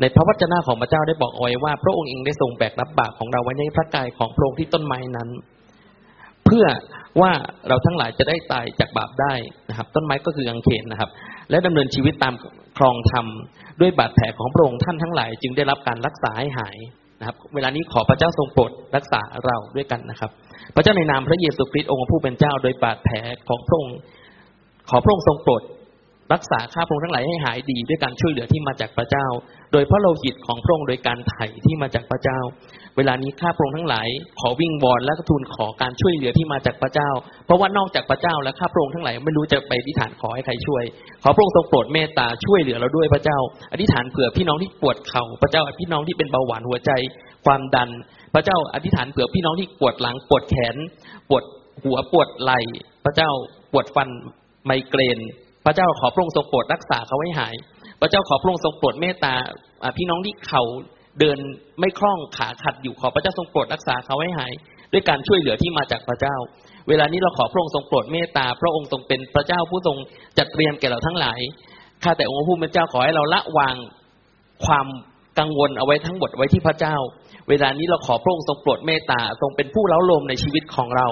ในพระวจนะของพระเจ้าได้บอกเอาไว้ว่าพระองค์เองได้ทรงแบกรับบาปของเราไว้ในพระกายของพระองค์ที่ต้นไม้นั้นเพื่อว่าเราทั้งหลายจะได้ตายจากบาปได้นะครับต้นไม้ก็คือกางเขนนะครับและดำเนินชีวิตตามครองธรรมด้วยบาดแผลของพระองค์ท่านทั้งหลายจึงได้รับการรักษาให้หายนะครับเวลานี้ขอพระเจ้าทรงโปรดรักษาเราด้วยกันนะครับพระเจ้าในนามพระเยซูคริสต์องค์ผู้เป็นเจ้าโดยบาดแผลของพระองค์ขอพระองค์ทรงโปรดรักษาข้าพระองค์ทั้งหลายให้หายดีด้วยการช่วยเหลือที่มาจากพระเจ้าโดยพระโลหิตของพระองค์โดยการไถ่ที่มาจากพระเจ้าเวลานี้ข้าพระองค์ทั้งหลายขอวิงวอนและทูลขอการช่วยเหลือที่มาจากพระเจ้าเพราะว่านอกจากพระเจ้าและข้าพระองค์ทั้งหลายไม่รู้จะไปอธิษฐานขอให้ใครช่วยขอพระองค์ทรงโปรดเมตตาช่วยเหลือเราด้วยพระเจ้าอธิษฐานเผื่อพี่น้องที่ปวดเข่าพระเจ้าพี่น้องที่เป็นเบาหวานหัวใจความดันพระเจ้าอธิษฐานเผื่อพี่น้องที่ปวดหลังปวดแขนปวดหัวปวดไหล่พระเจ้าปวดฟันไมเกรนพระเจ้าขอพระองค์ทรงโปรดรักษาเขาให้หายพระเจ้าขอพระองค์ทรงโปรดเมตตาพี่น้องที่เขาเดินไม่คล่องขาขัดอยู่ขอพระเจ้าทรงโปรดรักษาเขาให้หายด้วยการช่วยเหลือที่มาจากพระเจ้าเวลานี้เราขอพระองค์ทรงโปรดเมตตาพระองค์ทรงเป็นพระเจ้าผู้ทรงจัดเตรียมแก่เราทั้งหลายข้าแต่องค์พระผู้เป็นเจ้าขอให้เราละวางความกังวลเอาไว้ทั้งหมดไว้ที่พระเจ้าเวลานี้เราขอพระองค์ทรงโปรดเมตตาทรงเป็นผู้เล้าลมในชีวิตของเรา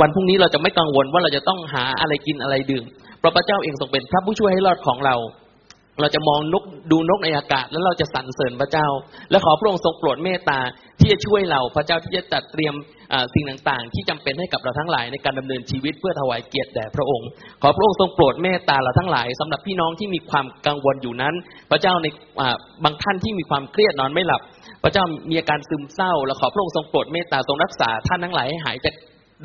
วันพรุ่งนี้เราจะไม่กังวลว่าเราจะต้องหาอะไรกินอะไรดื่มเพราะพระเจ้าเองทรงเป็นพระผู้ช่วยให้รอดของเราเราจะมองนกดูนกในอากาศแล้วเราจะสรรเสริญพระเจ้าและขอพระองค์ทรงโปรดเมตตาที่จะช่วยเราพระเจ้าที่จะจัดเตรียมสิ่งต่างๆที่จำเป็นให้กับเราทั้งหลายในการดำเนินชีวิตเพื่อถวายเกียรติแด่พระองค์ขอพระองค์ทรงโปรดเมตตาเราทั้งหลายสำหรับพี่น้องที่มีความกังวลอยู่นั้นพระเจ้าในบางท่านที่มีความเครียดนอนไม่หลับพระเจ้ามีอาการซึมเศร้าและขอพระองค์ทรงโปรดเมตตาทรงรักษาท่านทั้งหลายให้หายจาก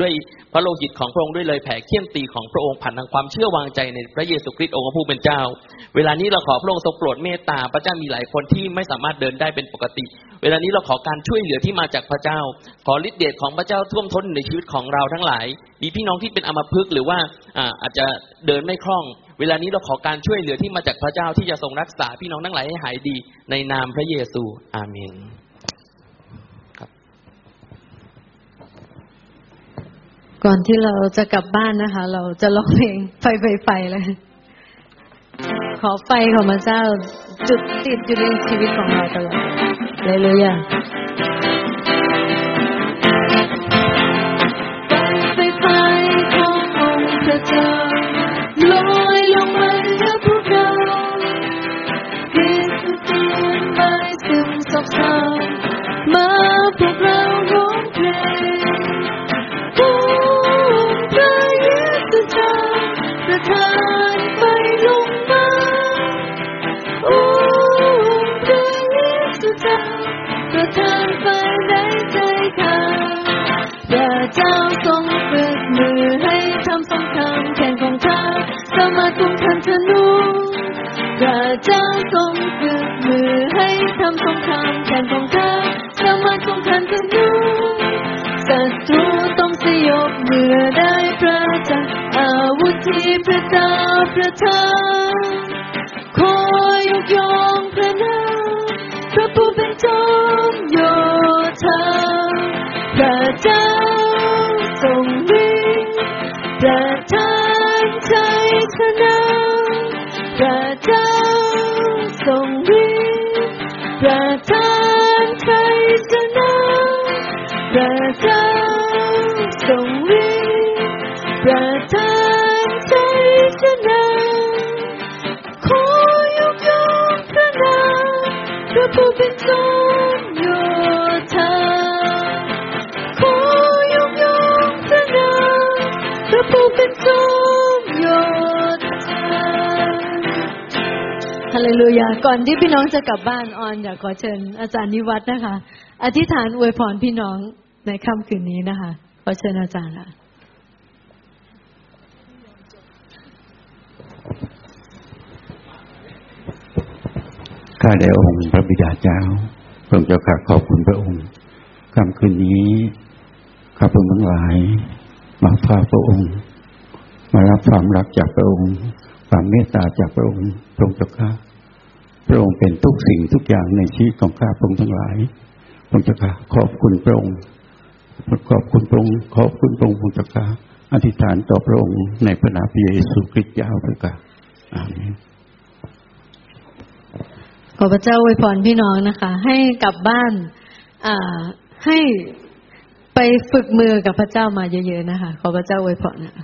ด้วยพระโลหิตของพระองค์ด้วยเลยแผ่เคี่ยนตีของพระองค์ผ่านทางความเชื่อวางใจในพระเยซูคริสต์องค์ผู้เป็นเจ้าเวลานี้เราขอพระองค์ทรงโปรดเมตตาพระเจ้ามีหลายคนที่ไม่สามารถเดินได้เป็นปกติเวลานี้เราขอการช่วยเหลือที่มาจากพระเจ้าขอฤทธิ์เดชของพระเจ้าท่วมท้นในชีวิตของเราทั้งหลายมีพี่น้องที่เป็นอัมพฤกษ์หรือว่าอาจจะเดินไม่คล่องเวลานี้เราขอการช่วยเหลือที่มาจากพระเจ้าที่จะทรงรักษาพี่น้องทั้งหลายให้หายดีในนามพระเยซูอาเมนก่อนที่เราจะกลับบ้านนะคะเราจะร้องเพลงไฟไฟไฟเลยขอไฟของพระเจ้าจุดติดอยู่ในชีวิตของเราตลอดฮาเลลูยาไฟไฟขององค์พระเจ้าลอยลงมาที่พวกเราให้สุดที่ไม่ซึมซาบซ่ามาพวกเราร้องเพลงก่อนที่พี่น้องจะกลับบ้านออนอยากขอเชิญอาจารย์นิวัฒน์นะคะอธิษฐานอวยพรพี่น้องในค่ำคืนนี้นะคะขอเชิญอาจารย์ค่ะข้าแต่องค์พระบิดาเจ้าพระองค์เจ้าข้าขอบคุณพระองค์ค่ำคืนนี้ข้าพระองค์ทั้งหลายมาพาพระองค์มารับความรักจากพระองค์ความเมตตาจากพระองค์พระองค์เจ้าข้าพระองค์เป็นทุกสิ่งทุกอย่างในชีวิตของข้าพระองค์ทั้งหลายพระองค์เจ้าข้าขอบคุณพระองค์ ขอบคุณพระองค์ขอบคุณพระองค์ผู้จักรอธิษฐานต่อพระองค์ในพระนามพระเยซูคริสต์ยาวไปกะอาเมนขอพระเจ้าอวยพรพี่น้องนะคะให้กลับบ้านอ่าให้ไปฝึกมือกับพระเจ้ามาเยอะๆนะคะขอพระเจ้าอวยพรนะคะ